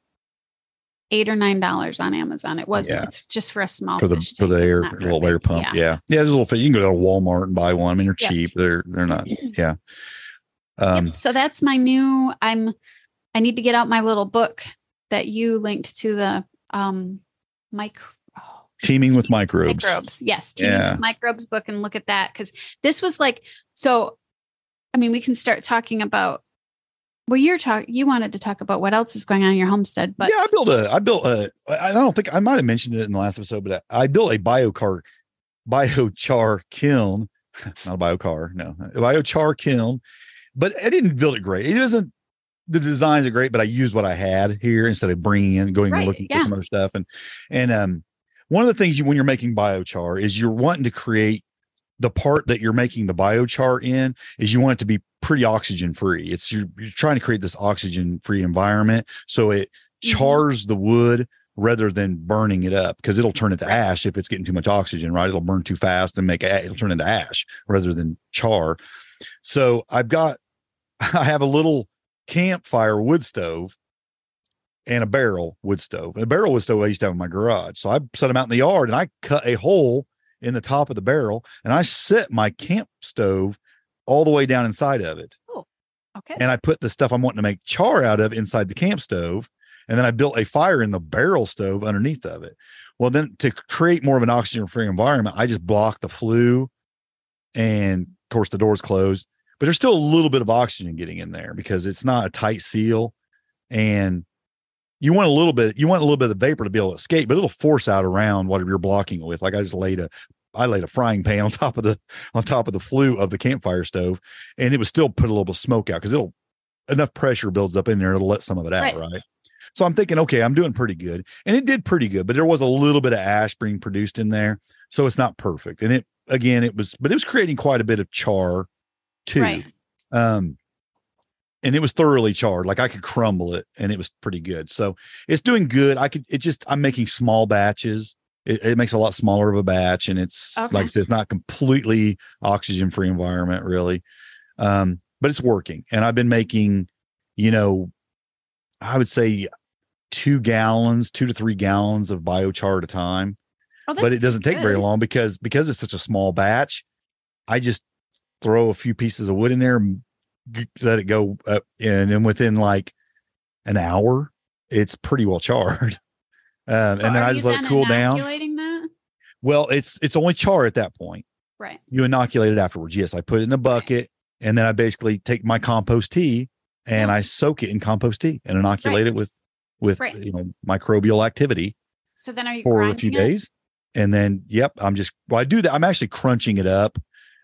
$8 or $9 on Amazon. It was, it's just for a small fish tank. For the air, little air pump. Yeah. Yeah. There's a little, you can go to Walmart and buy one. I mean, they're cheap. They're not. Yeah. So that's my new, I need to get out my little book that you linked to, the Teaming with Microbes. Yes. Teaming with Microbes book, and look at that. Cause this was like, so, I mean, we can start talking about, well, you wanted to talk about what else is going on in your homestead, but I don't think I might've mentioned it in the last episode, but I built a biochar kiln, a biochar kiln, but I didn't build it great. The designs are great, but I used what I had here instead of bringing in, and looking for some other stuff. And one of the things when you're making biochar is you're wanting to create the part that you're making the biochar in is you want it to be pretty oxygen free. It's you're trying to create this oxygen free environment. So it chars the wood rather than burning it up, because it'll turn into ash if it's getting too much oxygen, right? It'll burn too fast and it'll turn into ash rather than char. So I have a little campfire wood stove and a barrel wood stove. A barrel wood stove I used to have in my garage. So I set them out in the yard, and I cut a hole in the top of the barrel, and I set my camp stove all the way down inside of it. Oh. Okay. And I put the stuff I'm wanting to make char out of inside the camp stove. And then I built a fire in the barrel stove underneath of it. Well, then to create more of an oxygen-free environment, I just blocked the flue. And of course the door's closed, but there's still a little bit of oxygen getting in there because it's not a tight seal. And you want a little bit of the vapor to be able to escape, but it'll force out around whatever you're blocking it with. Like I laid a frying pan on top of the flue of the campfire stove, and it would still put a little bit of smoke out because enough pressure builds up in there. It'll let some of it out. Right. So I'm thinking, okay, I'm doing pretty good. And it did pretty good, but there was a little bit of ash being produced in there. So it's not perfect. And it was creating quite a bit of char too. Right. And it was thoroughly charred. Like I could crumble it and it was pretty good. So it's doing good. I'm making small batches. It makes a lot smaller of a batch, and it's like I said, it's not completely oxygen-free environment really. But it's working. And I've been making, I would say 2 to 3 gallons of biochar at a time. Oh, but it doesn't take very long because it's such a small batch. I just throw a few pieces of wood in there and let it go up, and then within like an hour, it's pretty well charred. And then I just let it cool down. That? Well, it's only char at that point. Right. You inoculate it afterwards. Yes, I put it in a bucket, and then I basically take my compost tea and I soak it in compost tea and inoculate it with microbial activity. So then are you for a few days? And then, I do that. I'm actually crunching it up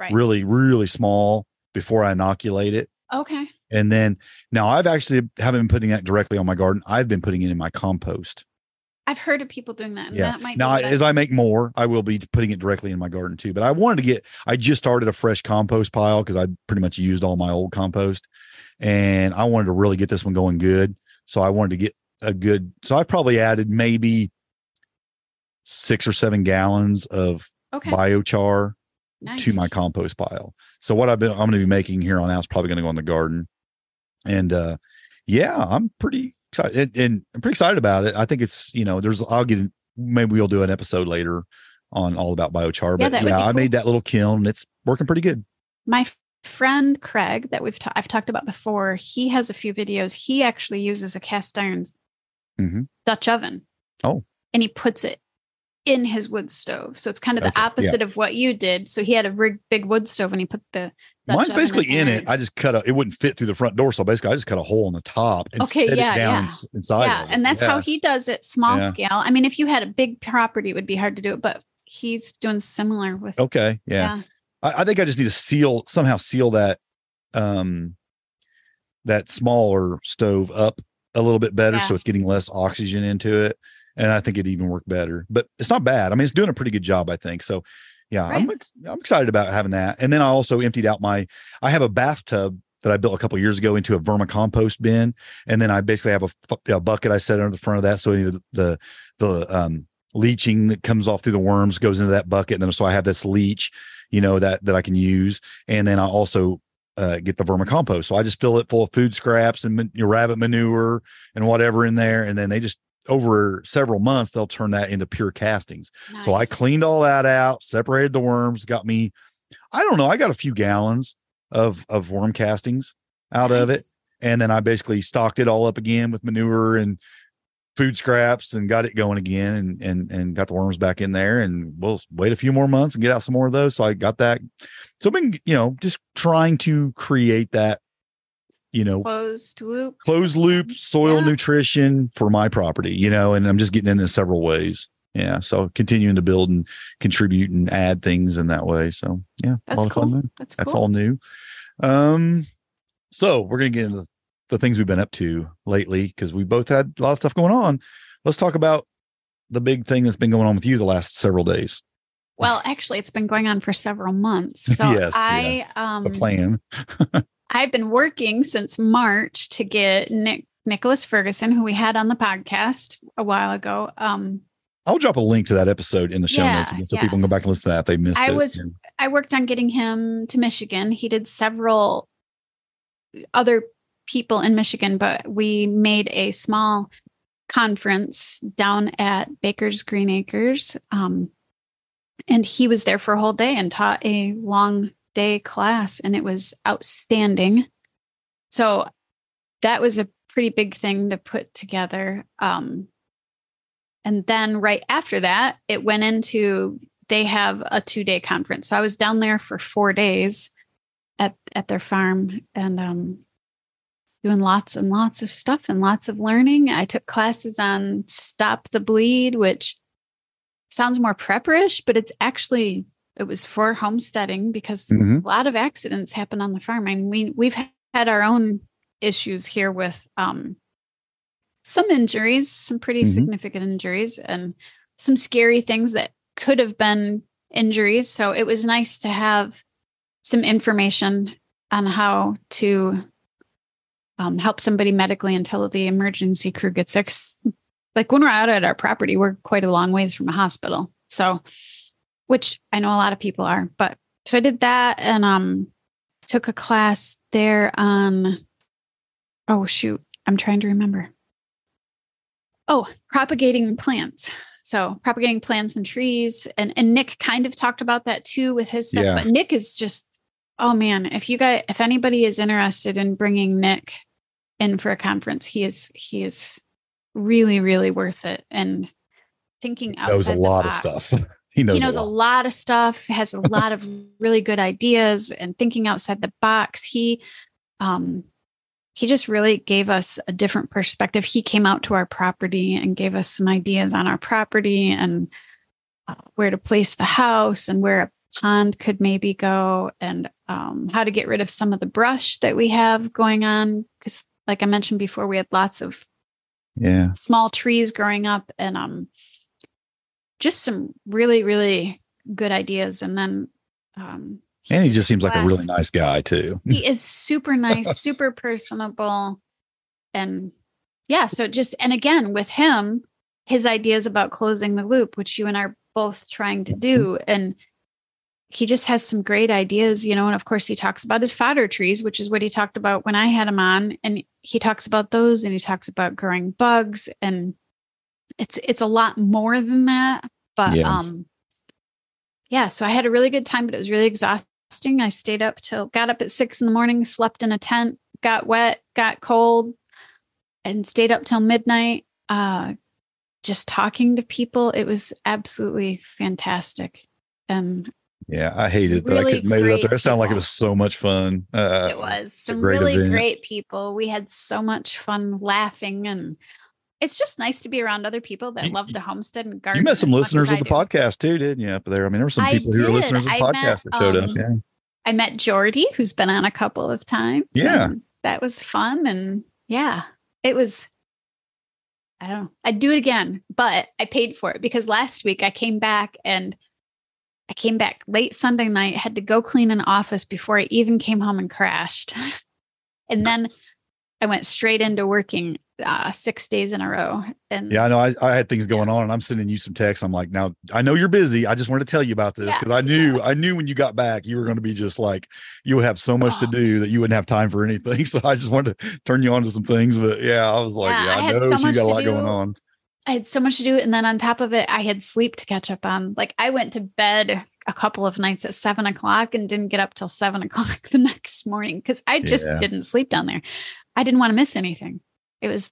really, really small before I inoculate it. Okay. And then now I've actually haven't been putting that directly on my garden. I've been putting it in my compost. I've heard of people doing that. And that might now, as I make more, I will be putting it directly in my garden too. But I just started a fresh compost pile because I pretty much used all my old compost, and I wanted to really get this one going good. So I wanted to get so I probably added maybe 6 or 7 gallons of biochar to my compost pile. So what I'm going to be making here on out is probably going to go in the garden. And I'm pretty excited, and I'm pretty excited about it. I think it's, maybe we'll do an episode later on all about biochar, but I made that little kiln and it's working pretty good. My friend Craig that I've talked about before, he has a few videos. He actually uses a cast iron Dutch oven. Oh, and he puts it in his wood stove. So it's kind of the opposite of what you did. So he had a big wood stove and he put the mine's basically in it. I just it wouldn't fit through the front door. So basically I just cut a hole in the top and set it down inside. Yeah. Of it. And that's how he does it small scale. I mean, if you had a big property, it would be hard to do it, but he's doing similar with. Okay. Yeah. I think I just need to somehow seal that, that smaller stove up a little bit better. So it's getting less oxygen into it. And I think it'd even work better, but it's not bad. I mean, it's doing a pretty good job, I think. So I'm excited about having that. And then I also emptied out I have a bathtub that I built a couple of years ago into a vermicompost bin. And then I basically have a bucket I set under the front of that. So the leaching that comes off through the worms goes into that bucket. And then, so I have this leach, that I can use. And then I also get the vermicompost. So I just fill it full of food scraps and rabbit manure and whatever in there. And then they just, over several months, they'll turn that into pure castings. Nice. So I cleaned all that out, separated the worms, I got a few gallons of worm castings out of it. And then I basically stocked it all up again with manure and food scraps and got it going again and got the worms back in there, and we'll wait a few more months and get out some more of those. So I got that. So I've been, just trying to create that, closed loop soil nutrition for my property, and I'm just getting into several ways. Yeah. So continuing to build and contribute and add things in that way. So that's cool. That's all new. So we're going to get into the things we've been up to lately, cause we both had a lot of stuff going on. Let's talk about the big thing that's been going on with you the last several days. Well, actually it's been going on for several months. So the plan. I've been working since March to get Nicholas Ferguson, who we had on the podcast a while ago. I'll drop a link to that episode in the show notes again, so people can go back and listen to that. They missed it. I worked on getting him to Michigan. He did several other people in Michigan, but we made a small conference down at Baker's Green Acres. And he was there for a whole day and taught a long day class, and it was outstanding. So that was a pretty big thing to put together. And then right after that, it went into, they have a 2-day conference. So I was down there for 4 days at their farm and doing lots and lots of stuff and lots of learning. I took classes on Stop the Bleed, which sounds more prepperish, but it's actually, it was for homesteading because mm-hmm. a lot of accidents happen on the farm. I mean, we've had our own issues here with some injuries, some pretty mm-hmm. significant injuries and some scary things that could have been injuries. So it was nice to have some information on how to help somebody medically until the emergency crew gets there. Like when we're out at our property, we're quite a long ways from a hospital. So, which I know a lot of people are, but so I did that and took a class there on, oh shoot, I'm trying to remember. Oh, propagating plants. So propagating plants and trees. And Nick kind of talked about that too with his stuff, yeah. But Nick is just, oh man, if anybody is interested in bringing Nick in for a conference, he is really, really worth it. And thinking outside the box. He knows a lot of stuff, has a lot of really good ideas and thinking outside the box. He just really gave us a different perspective. He came out to our property and gave us some ideas on our property and where to place the house and where a pond could maybe go and how to get rid of some of the brush that we have going on. Because like I mentioned before, we had lots of small trees growing up and just some really, really good ideas. And then and he just seems like a really nice guy too. He is super nice, super personable. And yeah, so just, and again, with him, his ideas about closing the loop, which you and I are both trying to do. And he just has some great ideas, you know, and of course he talks about his fodder trees, which is what he talked about when I had him on. And he talks about those and he talks about growing bugs and it's a lot more than that, but, yeah. So I had a really good time, but it was really exhausting. I got up at 6 a.m, slept in a tent, got wet, got cold, and stayed up till midnight, just talking to people. It was absolutely fantastic. Yeah, I hated that I couldn't make it up there. It sounded like it was so much fun. It was some really great people. We had so much fun laughing, and it's just nice to be around other people that love to homestead and garden. You met some listeners of the podcast too, didn't you? Up there, I mean, there were some people who were listeners of the podcast that showed up. Yeah. I met Jordy, who's been on a couple of times. Yeah, that was fun, and yeah, it was. I don't know. I'd do it again, but I paid for it because last week I came back late Sunday night. Had to go clean an office before I even came home and crashed, and then I went straight into working. 6 days in a row. And yeah, I know I had things going on and I'm sending you some texts. I'm like, now I know you're busy. I just wanted to tell you about this because I knew when you got back, you were going to be just like, you would have so much to do that you wouldn't have time for anything. So I just wanted to turn you on to some things. But yeah, I was like, I know she's got a lot going on. I had so much to do. And then on top of it, I had sleep to catch up on. Like I went to bed a couple of nights at 7 o'clock and didn't get up till 7 o'clock the next morning because I just didn't sleep down there. I didn't want to miss anything. It was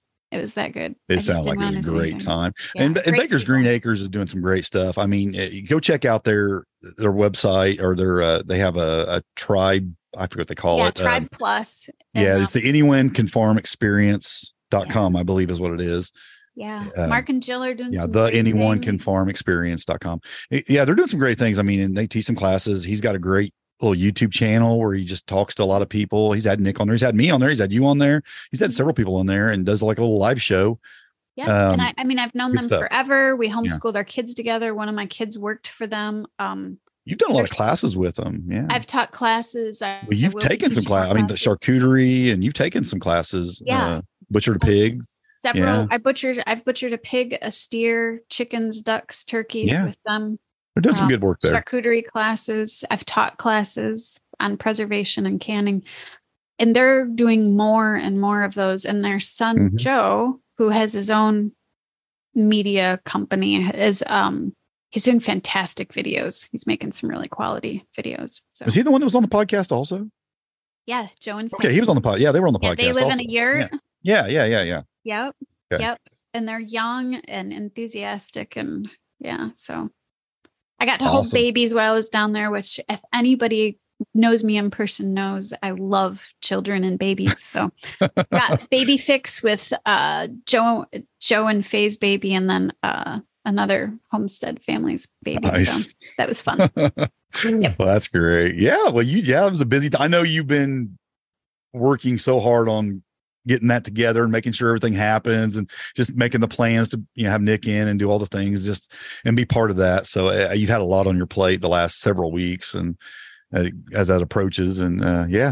that good. It sounds like a great time. Yeah, and Baker's Green Acres is doing some great stuff. I mean, go check out their website or their they have a tribe. I forget what they call it. Tribe Plus. And it's the anyoneconfarmexperience.com, I believe is what it is. Yeah. Mark and Jill are doing some the anyoneconfarmexperience.com. Yeah, they're doing some great things. I mean, and they teach some classes. He's got a great little YouTube channel where he just talks to a lot of people. He's had Nick on there. He's had me on there. He's had you on there. He's had several people on there and does like a little live show. Yeah. And I've known them forever. We homeschooled our kids together. One of my kids worked for them. You've done a lot of classes with them. Yeah. I've taught classes. You've taken some classes. I mean, the charcuterie and you've taken some classes. Yeah. Butchered a pig. Several. Yeah. I've butchered a pig, a steer, chickens, ducks, turkeys with them. They're doing some good work there. Charcuterie classes. I've taught classes on preservation and canning, and they're doing more and more of those. And their son, Joe, who has his own media company, is he's doing fantastic videos. He's making some really quality videos. So. Was he the one that was on the podcast also? Yeah. Joe and Finn. Okay. He was on the pod. Yeah. They were on the podcast. They live also. In a yurt. Yeah. Yeah. Yeah. Yeah. Yeah. Yep. Okay. Yep. And they're young and enthusiastic. And yeah. So I got to hold babies while I was down there, which if anybody knows me in person knows I love children and babies. So got baby fix with Joe and Faye's baby, and then another homestead family's baby. Nice. So that was fun. Yep. Well, that's great. Yeah. Well, it was a busy time. I know you've been working so hard on getting that together and making sure everything happens and just making the plans to, have Nick in and do all the things and be part of that. So you've had a lot on your plate the last several weeks and as that approaches and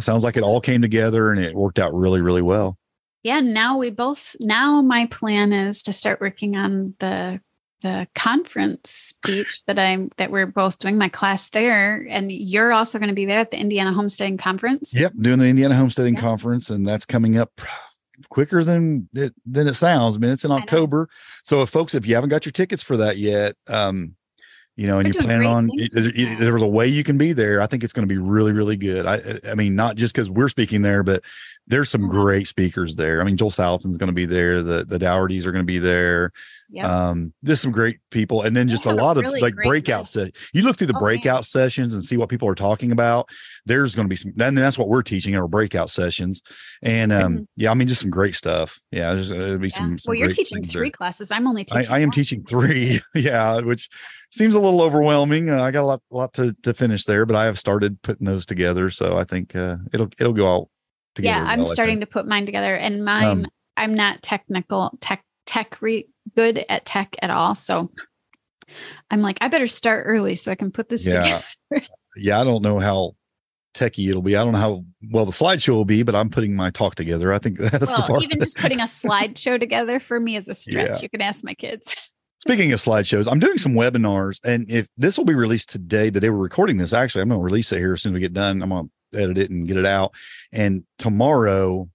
sounds like it all came together and it worked out really, really well. Yeah. Now my plan is to start working on the conference speech that we're both doing, my class there, and you're also going to be there at the Indiana Homesteading Conference. Yep, doing the Indiana Homesteading Conference, and that's coming up quicker than it sounds. I mean, it's in October, so if folks, if you haven't got your tickets for that yet, and you're planning on, there was a way you can be there. I think it's going to be really, really good. I mean, not just because we're speaking there, but there's some great speakers there. I mean, Joel Salatin's going to be there. The Dougherty's are going to be there. Yep. There's some great people. And then just a lot of like breakout sessions. You look through the breakout sessions and see what people are talking about. There's going to be some, and that's what we're teaching in our breakout sessions. And, just some great stuff. Yeah. There'll be some. Well, you're teaching three classes. I'm only teaching. I am teaching three. Yeah. Which seems a little overwhelming. I got a lot to finish there, but I have started putting those together. So I think, it'll go out. Yeah, I'm starting to put mine together, and mine, I'm not good at tech at all. So I'm like, I better start early so I can put this together. Yeah. I don't know how techie it'll be. I don't know how well the slideshow will be, but I'm putting my talk together. I think that's the part. Even just putting a slideshow together for me is a stretch. Yeah. You can ask my kids. Speaking of slideshows, I'm doing some webinars, and if this will be released today, the day we're recording this, actually, I'm going to release it here as soon as we get done. I'm going to edit it and get it out. And tomorrow,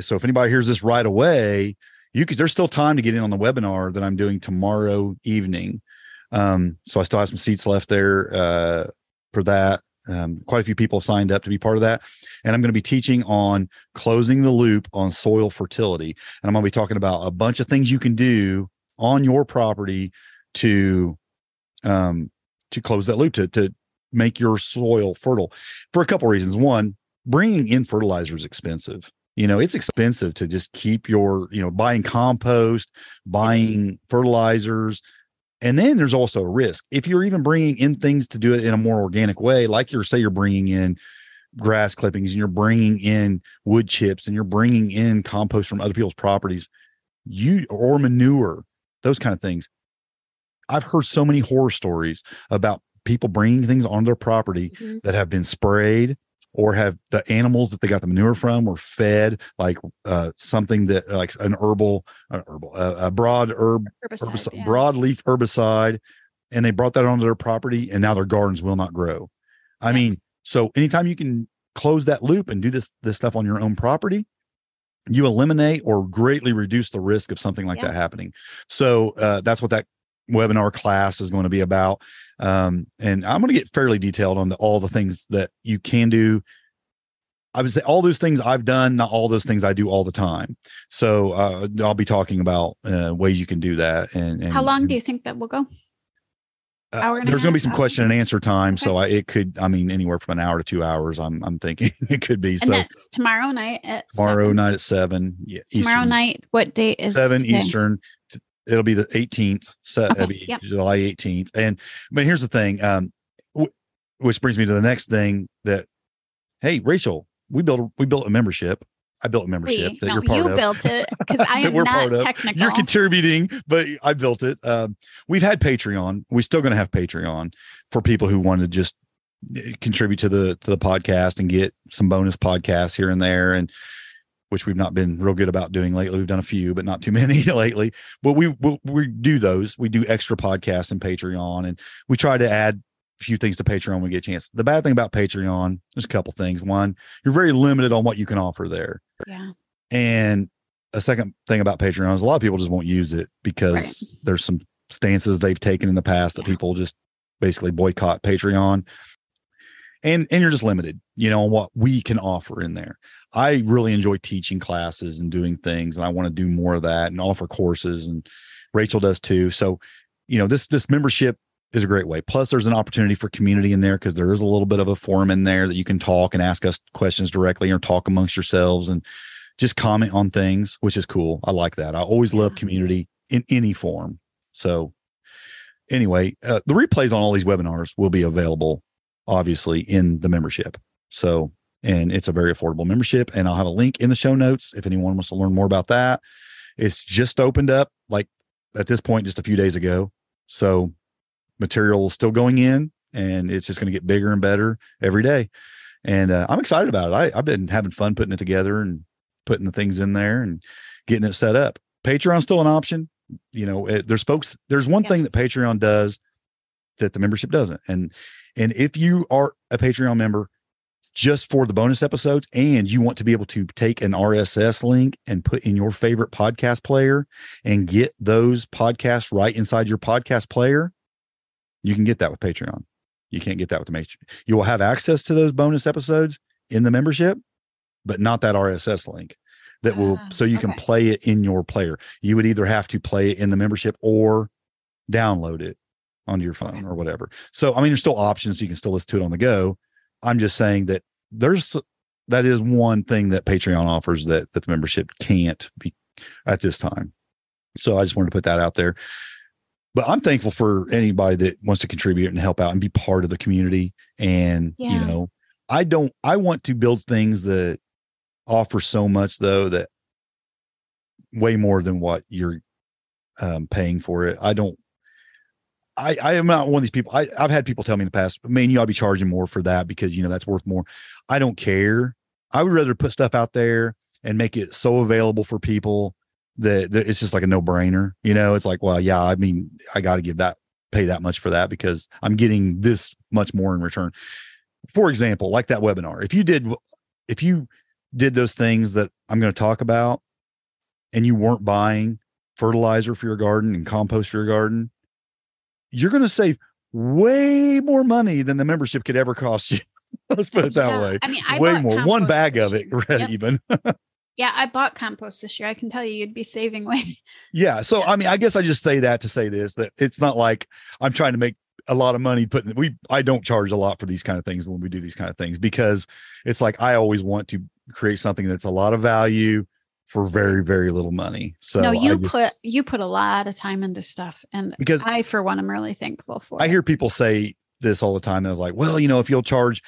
so if anybody hears this right away, there's still time to get in on the webinar that I'm doing tomorrow evening. So I still have some seats left there for that. Quite a few people signed up to be part of that. And I'm going to be teaching on closing the loop on soil fertility. And I'm going to be talking about a bunch of things you can do on your property to close that loop, to make your soil fertile for a couple of reasons. One, bringing in fertilizer is expensive. It's expensive to just keep your, buying compost, buying fertilizers. And then there's also a risk. If you're even bringing in things to do it in a more organic way, like you're bringing in grass clippings and you're bringing in wood chips and you're bringing in compost from other people's properties, or manure, those kind of things. I've heard so many horror stories about people bringing things on their property that have been sprayed, or have the animals that they got the manure from were fed something that like an broadleaf herbicide. And they brought that onto their property, and now their gardens will not grow. I mean, so anytime you can close that loop and do this stuff on your own property, you eliminate or greatly reduce the risk of something like that happening. So that's what that webinar class is going to be about. And I'm going to get fairly detailed on all the things that you can do. I would say all those things I've done, not all those things I do all the time. So I'll be talking about ways you can do that. And how long do you think that will go? There's going to be some question and answer time. Okay. So it could anywhere from an hour to 2 hours. I'm thinking it could be. And that's tomorrow night at 7. Yeah. Tomorrow Eastern. Night. What date is 7 today? Eastern? It'll be the 18th, July 18th. And here's the thing, which brings me to the next thing that, hey, Rachel, we built a membership. I built a membership that you're part of. You built it, because I am not technical. You're contributing, but I built it. We've had Patreon. We're still going to have Patreon for people who want to just contribute to the podcast and get some bonus podcasts here and there, and which we've not been real good about doing lately. We've done a few, but not too many lately, but we do those. We do extra podcasts and Patreon, and we try to add a few things to Patreon when we get a chance. The bad thing about Patreon, there's a couple things. One, you're very limited on what you can offer there. Yeah. And a second thing about Patreon is a lot of people just won't use it because there's some stances they've taken in the past that people just basically boycott Patreon. And you're just limited, you know, on what we can offer in there. I really enjoy teaching classes and doing things, and I want to do more of that and offer courses, and Rachel does too. So, you know, this membership is a great way. Plus, there's an opportunity for community in there because there is a little bit of a forum in there that you can talk and ask us questions directly or talk amongst yourselves and just comment on things, which is cool. I like that. I always love community in any form. So anyway, the replays on all these webinars will be available obviously in the membership. So, and it's a very affordable membership, and I'll have a link in the show notes if anyone wants to learn more about that. It's just opened up like at this point, just a few days ago. So material is still going in, and it's just going to get bigger and better every day. And I'm excited about it. I've been having fun putting it together and putting the things in there and getting it set up. Patreon's still an option. You know, there's one thing that Patreon does that the membership doesn't. And if you are a Patreon member just for the bonus episodes, and you want to be able to take an RSS link and put in your favorite podcast player and get those podcasts right inside your podcast player, you can get that with Patreon. You can't get that with the membership. You will have access to those bonus episodes in the membership, but not that RSS link that will, so you can play it in your player. You would either have to play it in the membership or download it onto your phone or whatever. So, I mean, there's still options. You can still listen to it on the go. I'm just saying that that is one thing that Patreon offers that the membership can't be at this time. So I just wanted to put that out there, but I'm thankful for anybody that wants to contribute and help out and be part of the community. And, you know, I want to build things that offer so much though, that way more than what you're paying for it. I am not one of these people. I've had people tell me in the past, man, you ought to be charging more for that because, you know, that's worth more. I don't care. I would rather put stuff out there and make it so available for people that it's just like a no brainer. You know, it's like, well, yeah, I mean, I got to pay that much for that because I'm getting this much more in return. For example, like that webinar, if you did those things that I'm going to talk about and you weren't buying fertilizer for your garden and compost for your garden, you're going to save way more money than the membership could ever cost you. Let's put it that way. I mean, way more. One bag of it, even. Yeah, I bought compost this year. I can tell you, you'd be saving way. Yeah. So, I mean, I guess I just say that to say this, that it's not like I'm trying to make a lot of money I don't charge a lot for these kind of things when we do these kind of things, because it's like, I always want to create something that's a lot of value for very, very little money. So no, you put a lot of time into stuff, and because I, for one, am really thankful for. I hear people say this all the time. They're like, well, you know, if you'll charge,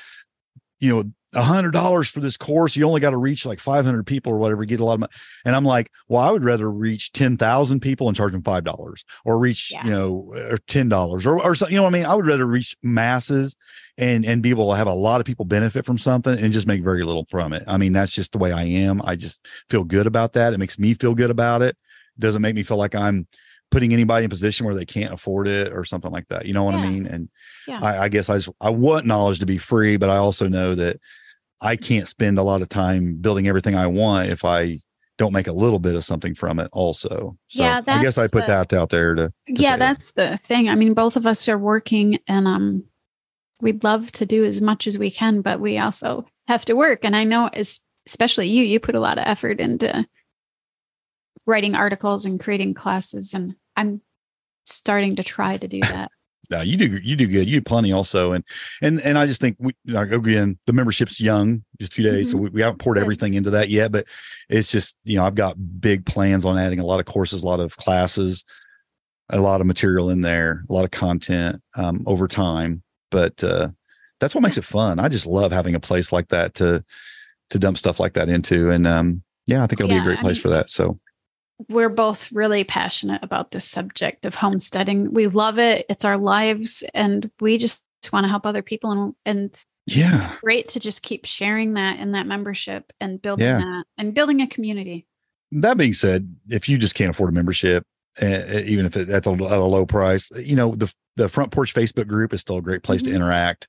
you know, $100 for this course, you only got to reach like 500 people or whatever, get a lot of money. And I'm like, well, I would rather reach 10,000 people and charge them $5, or reach, you know, or $10 or something. You know what I mean? I would rather reach masses and be able to have a lot of people benefit from something and just make very little from it. I mean, that's just the way I am. I just feel good about that. It makes me feel good about it. It doesn't make me feel like I'm putting anybody in a position where they can't afford it or something like that. You know what I mean? And I guess I want knowledge to be free, but I also know that I can't spend a lot of time building everything I want if I don't make a little bit of something from it also. So I guess I put that out there to that's the thing. I mean, both of us are working, and we'd love to do as much as we can, but we also have to work. And I know, especially you put a lot of effort into writing articles and creating classes, and I'm starting to try to do that. No, you do good. You do plenty also. And I just think again, the membership's young, just a few days. Mm-hmm. So we haven't poured everything into that yet, but it's just, you know, I've got big plans on adding a lot of courses, a lot of classes, a lot of material in there, a lot of content over time. But that's what makes it fun. I just love having a place like that to dump stuff like that into. And I think it'll be a great place for that. So we're both really passionate about this subject of homesteading. We love it. It's our lives, and we just want to help other people. And it's great to just keep sharing that in that membership and building that and building a community. That being said, if you just can't afford a membership, even if it's at a low price, you know, the Front Porch Facebook group is still a great place to interact.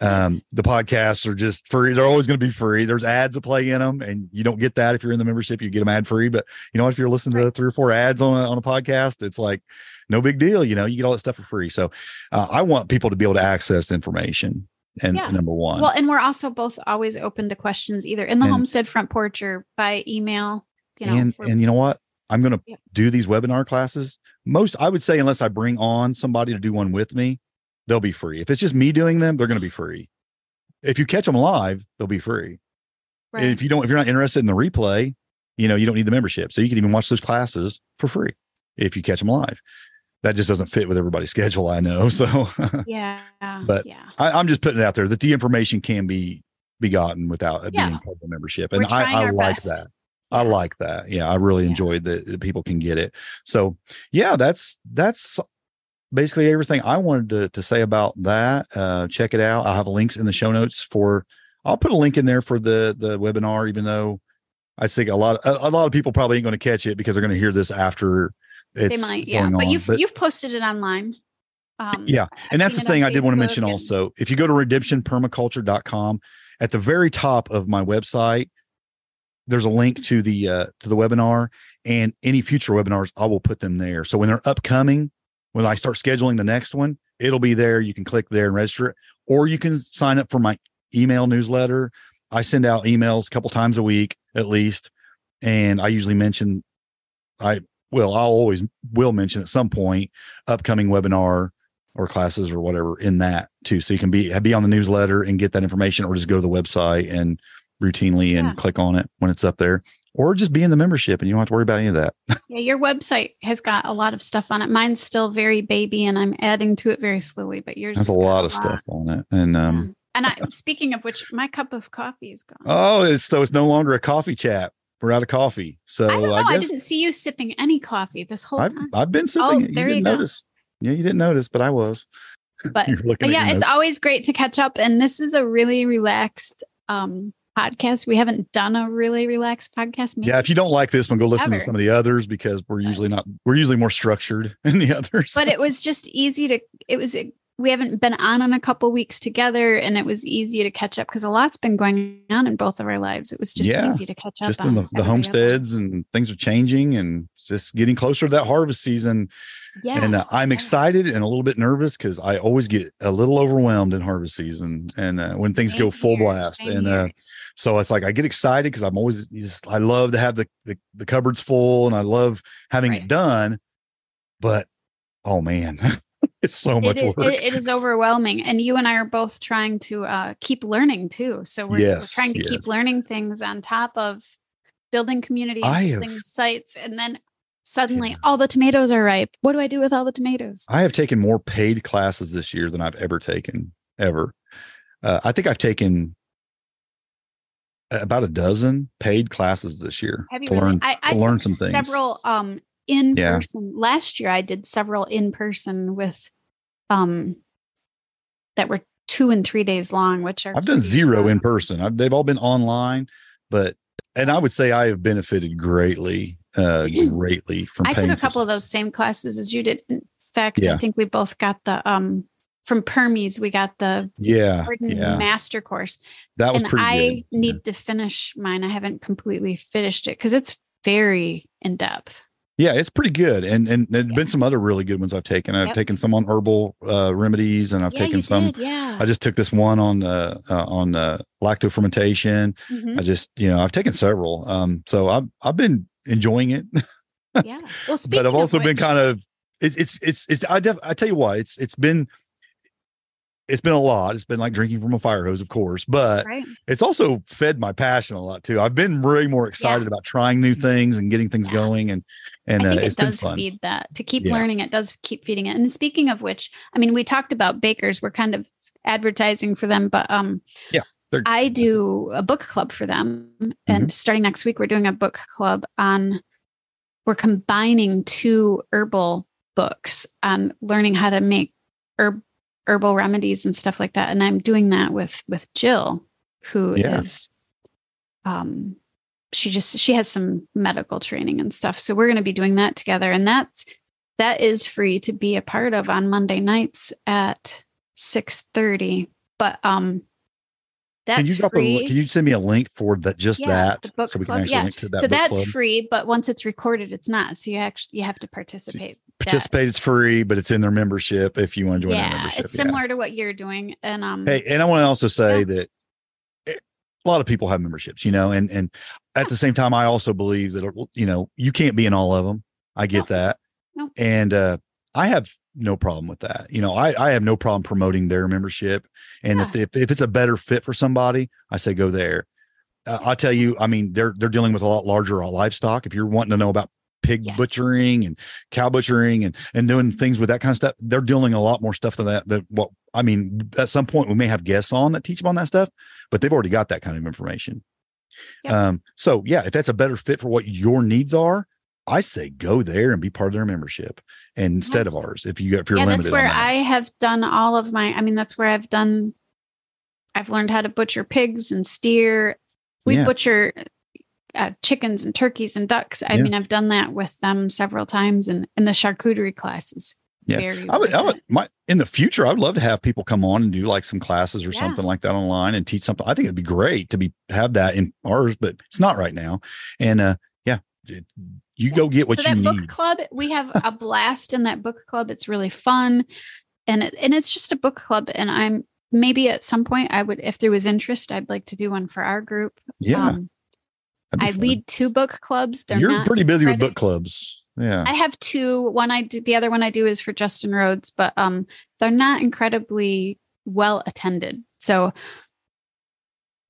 The podcasts are just free. They're always going to be free. There's ads that play in them, and you don't get that if you're in the membership. You get them ad free, but you know, if you're listening to 3 or 4 ads on a podcast, it's like no big deal. You know, you get all that stuff for free. So I want people to be able to access information and number one. Well, and we're also both always open to questions either in the homestead front porch or by email. You know, and you know what? I'm going to do these webinar classes. Most, I would say, unless I bring on somebody to do one with me, they'll be free. If it's just me doing them, they're going to be free. If you catch them live, they'll be free. Right. If you don't, if you're not interested in the replay, you know, you don't need the membership. So you can even watch those classes for free if you catch them live. That just doesn't fit with everybody's schedule, I know. So, I'm just putting it out there that the information can be gotten without it being part of the membership. And I like best. That. I like that. Yeah. I really enjoyed that people can get it. So that's basically everything I wanted to say about that. Check it out. I'll have links in the show notes for, I'll put a link in there for the webinar, even though I think a lot of people probably ain't going to catch it because they're going to hear this after it's going on. But you've posted it online. And that's the thing I did want to mention also. If you go to redemptionpermaculture.com, at the very top of my website, there's a link to the webinar, and any future webinars, I will put them there. So when they're upcoming, when I start scheduling the next one, it'll be there. You can click there and register it, or you can sign up for my email newsletter. I send out emails a couple times a week at least. And I usually mention, I'll always will mention at some point upcoming webinar or classes or whatever in that too. So you can be on the newsletter and get that information, or just go to the website and routinely and click on it when it's up there, or just be in the membership and you don't have to worry about any of that. Yeah, your website has got a lot of stuff on it. Mine's still very baby and I'm adding to it very slowly, but yours has a lot of stuff on it. And, and I, speaking of which, my cup of coffee is gone. Oh, so it's no longer a coffee chat. We're out of coffee. So I didn't see you sipping any coffee this whole time. I've been sipping it. You didn't notice. Yeah, you didn't notice, but I was. But yeah, it's always great to catch up. And this is a really relaxed podcast. We haven't done a really relaxed podcast. Maybe. Yeah. If you don't like this one, go listen to some of the others, because we're usually more structured than the others. But it was just we haven't been on in a couple weeks together, and it was easy to catch up because a lot's been going on in both of our lives. It was just easy to catch up. Just in the homesteads and things are changing and just getting closer to that harvest season. Yeah. And I'm excited and a little bit nervous because I always get a little overwhelmed in harvest season and when things go full blast. And so it's like, I get excited because I'm always, I love to have the cupboards full and I love having it done, but oh man, it's so much work. It is overwhelming. And you and I are both trying to keep learning too. So we're trying to keep learning things on top of building community, building sites. And then suddenly all the tomatoes are ripe. What do I do with all the tomatoes? I have taken more paid classes this year than I've ever taken, ever. I think I've taken about a dozen paid classes this year to learn some things. Several in person. Last year, I did several in person with that were 2 and 3 days long, which are I've done zero awesome. In person. They've all been online, and I would say I have benefited greatly from. I took a couple of those same classes as you did. In fact, I think we both got the from Permies. We got the master course. That was pretty good. I need to finish mine. I haven't completely finished it because it's very in depth. Yeah, it's pretty good. And there've been some other really good ones I've taken. I've taken some on herbal remedies, and I've taken some. Did, yeah. I just took this one on lacto fermentation. Mm-hmm. I just, I've taken several. So I've been enjoying it. Yeah. Well, speaking but I've also been kind of I tell you what, it's been a lot. It's been like drinking from a fire hose, of course, but it's also fed my passion a lot too. I've been really more excited about trying new things and getting things going. And I think it does feed that to keep learning. It does keep feeding it. And speaking of which, I mean, we talked about Baker's, we're kind of advertising for them, but, I do a book club for them, and starting next week, we're doing a book club we're combining two herbal books on learning how to make herbal remedies and stuff like that. And I'm doing that with Jill, who is, she has some medical training and stuff. So we're going to be doing that together. And that is free to be a part of on Monday nights at 6:30. But, that's free. Can you send me a link for that? The book club, link to that. So that's free, but once it's recorded, it's not. So you have to participate. participate. It's free, but it's in their membership if you want to join their membership. It's similar to what you're doing. And hey, and I want to also say that a lot of people have memberships, you know, and at the same time, I also believe that, you know, you can't be in all of them. I get that. Nope. And I have no problem with that. You know, I have no problem promoting their membership. And if it's a better fit for somebody, I say, go there. I'll tell you, I mean, they're dealing with a lot larger livestock. If you're wanting to know about pig butchering and cow butchering and doing things with that kind of stuff, they're dealing a lot more stuff than that. I mean, at some point we may have guests on that teach them on that stuff, but they've already got that kind of information. So if that's a better fit for what your needs are, I say go there and be part of their membership and instead of ours. If you're limited, that's where I have done all of my. I mean, that's where I've learned how to butcher pigs and steer. We butcher chickens and turkeys and ducks. I mean, I've done that with them several times in the charcuterie classes. Yeah, in the future, I would love to have people come on and do like some classes or something like that online and teach something. I think it'd be great to have that in ours, but it's not right now. And go get what you need. So that book club, we have a blast in that book club. It's really fun, and it's just a book club. And I'm maybe at some point I would, if there was interest, I'd like to do one for our group. Yeah, I lead 2 book clubs. You're pretty busy with book clubs. Yeah. I have 2. One I do, the other one I do is for Justin Rhodes, but they're not incredibly well attended. So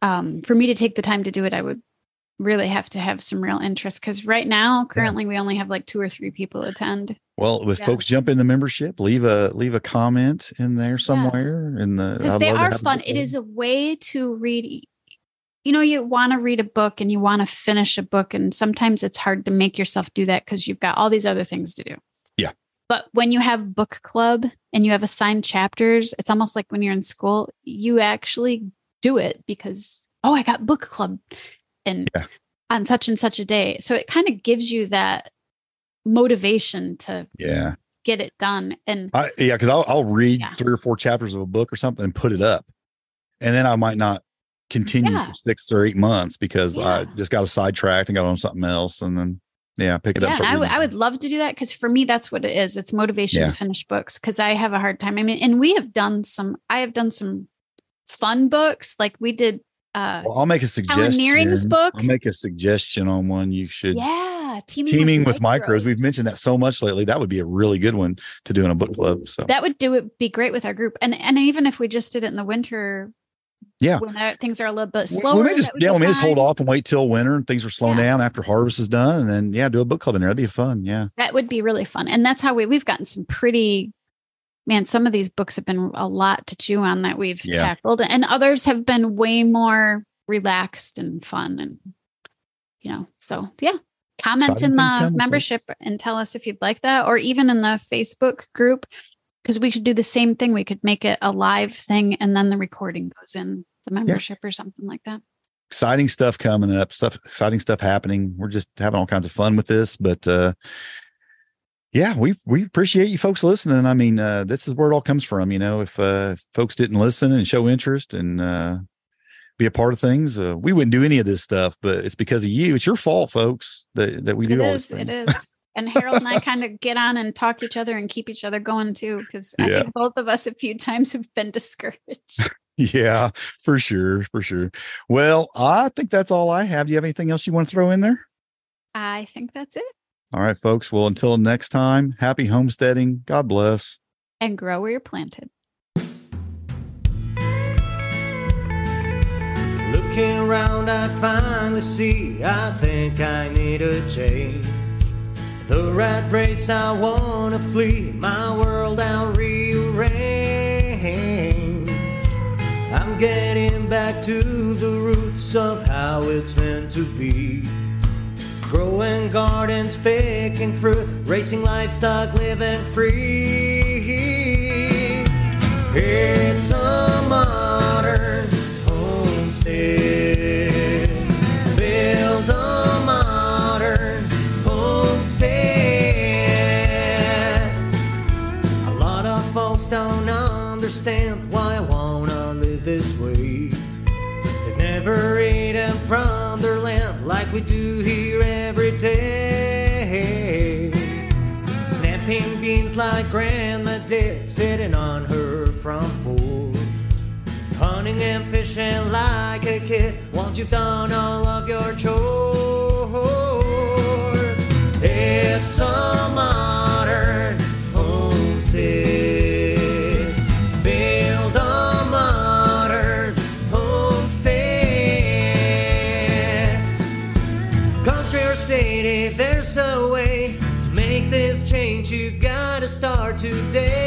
for me to take the time to do it, I would really have to have some real interest, because right now, currently we only have like 2 or 3 people attend. Well, if folks jump in the membership, leave a comment in there somewhere in the, because they are fun. It is a way to read. You know, you want to read a book and you want to finish a book. And sometimes it's hard to make yourself do that because you've got all these other things to do. Yeah. But when you have book club and you have assigned chapters, it's almost like when you're in school, you actually do it because, oh, I got book club on such and such a day. So it kind of gives you that motivation to get it done. And because I'll read 3 or 4 chapters of a book or something and put it up. And then I might not continue for 6 or 8 months because I just got sidetracked and got on something else, and then pick it up. I would love to do that, because for me that's what it is. It's motivation to finish books, because I have a hard time. I mean, and I have done some fun books, like we did. I'll make a suggestion. Helen Nearing's book. I'll make a suggestion on one you should. Yeah, teaming with microbes. We've mentioned that so much lately. That would be a really good one to do in a book club. So that would be great with our group, and even if we just did it in the winter. Yeah, when things are a little bit slower. We may just hold off and wait till winter and things are slowing down after harvest is done, and then do a book club in there. That'd be fun. Yeah, that would be really fun, and that's how we've gotten some pretty. Man, some of these books have been a lot to chew on that we've tackled, and others have been way more relaxed and fun, and so comment exciting in the membership and tell us if you'd like that, or even in the Facebook group. Because we should do the same thing. We could make it a live thing, and then the recording goes in the membership or something like that. Exciting stuff coming up. Exciting stuff happening. We're just having all kinds of fun with this. But we appreciate you folks listening. I mean, this is where it all comes from. You know, if folks didn't listen and show interest and be a part of things, we wouldn't do any of this stuff. But it's because of you. It's your fault, folks, that we do all this. It is. And Harold and I kind of get on and talk to each other and keep each other going too, because I think both of us a few times have been discouraged. Yeah, for sure. For sure. Well, I think that's all I have. Do you have anything else you want to throw in there? I think that's it. All right, folks. Well, until next time, happy homesteading. God bless. And grow where you're planted. Looking around, I finally see I think I need a change. The rat race I wanna flee, my world I'll rearrange. I'm getting back to the roots of how it's meant to be. Growing gardens, picking fruit, racing livestock, living free. It's a modern homestead. Build a modern homestead. A lot of folks don't understand why I wanna live this way. They've never eaten from their land like we do here every day. Snapping like Grandma did, sitting on her front porch, hunting and fishing like a kid, once you've done all of your chores. It's a modern homestead. Build a modern homestead. Country or city, there's a way to make this change. You gotta start today.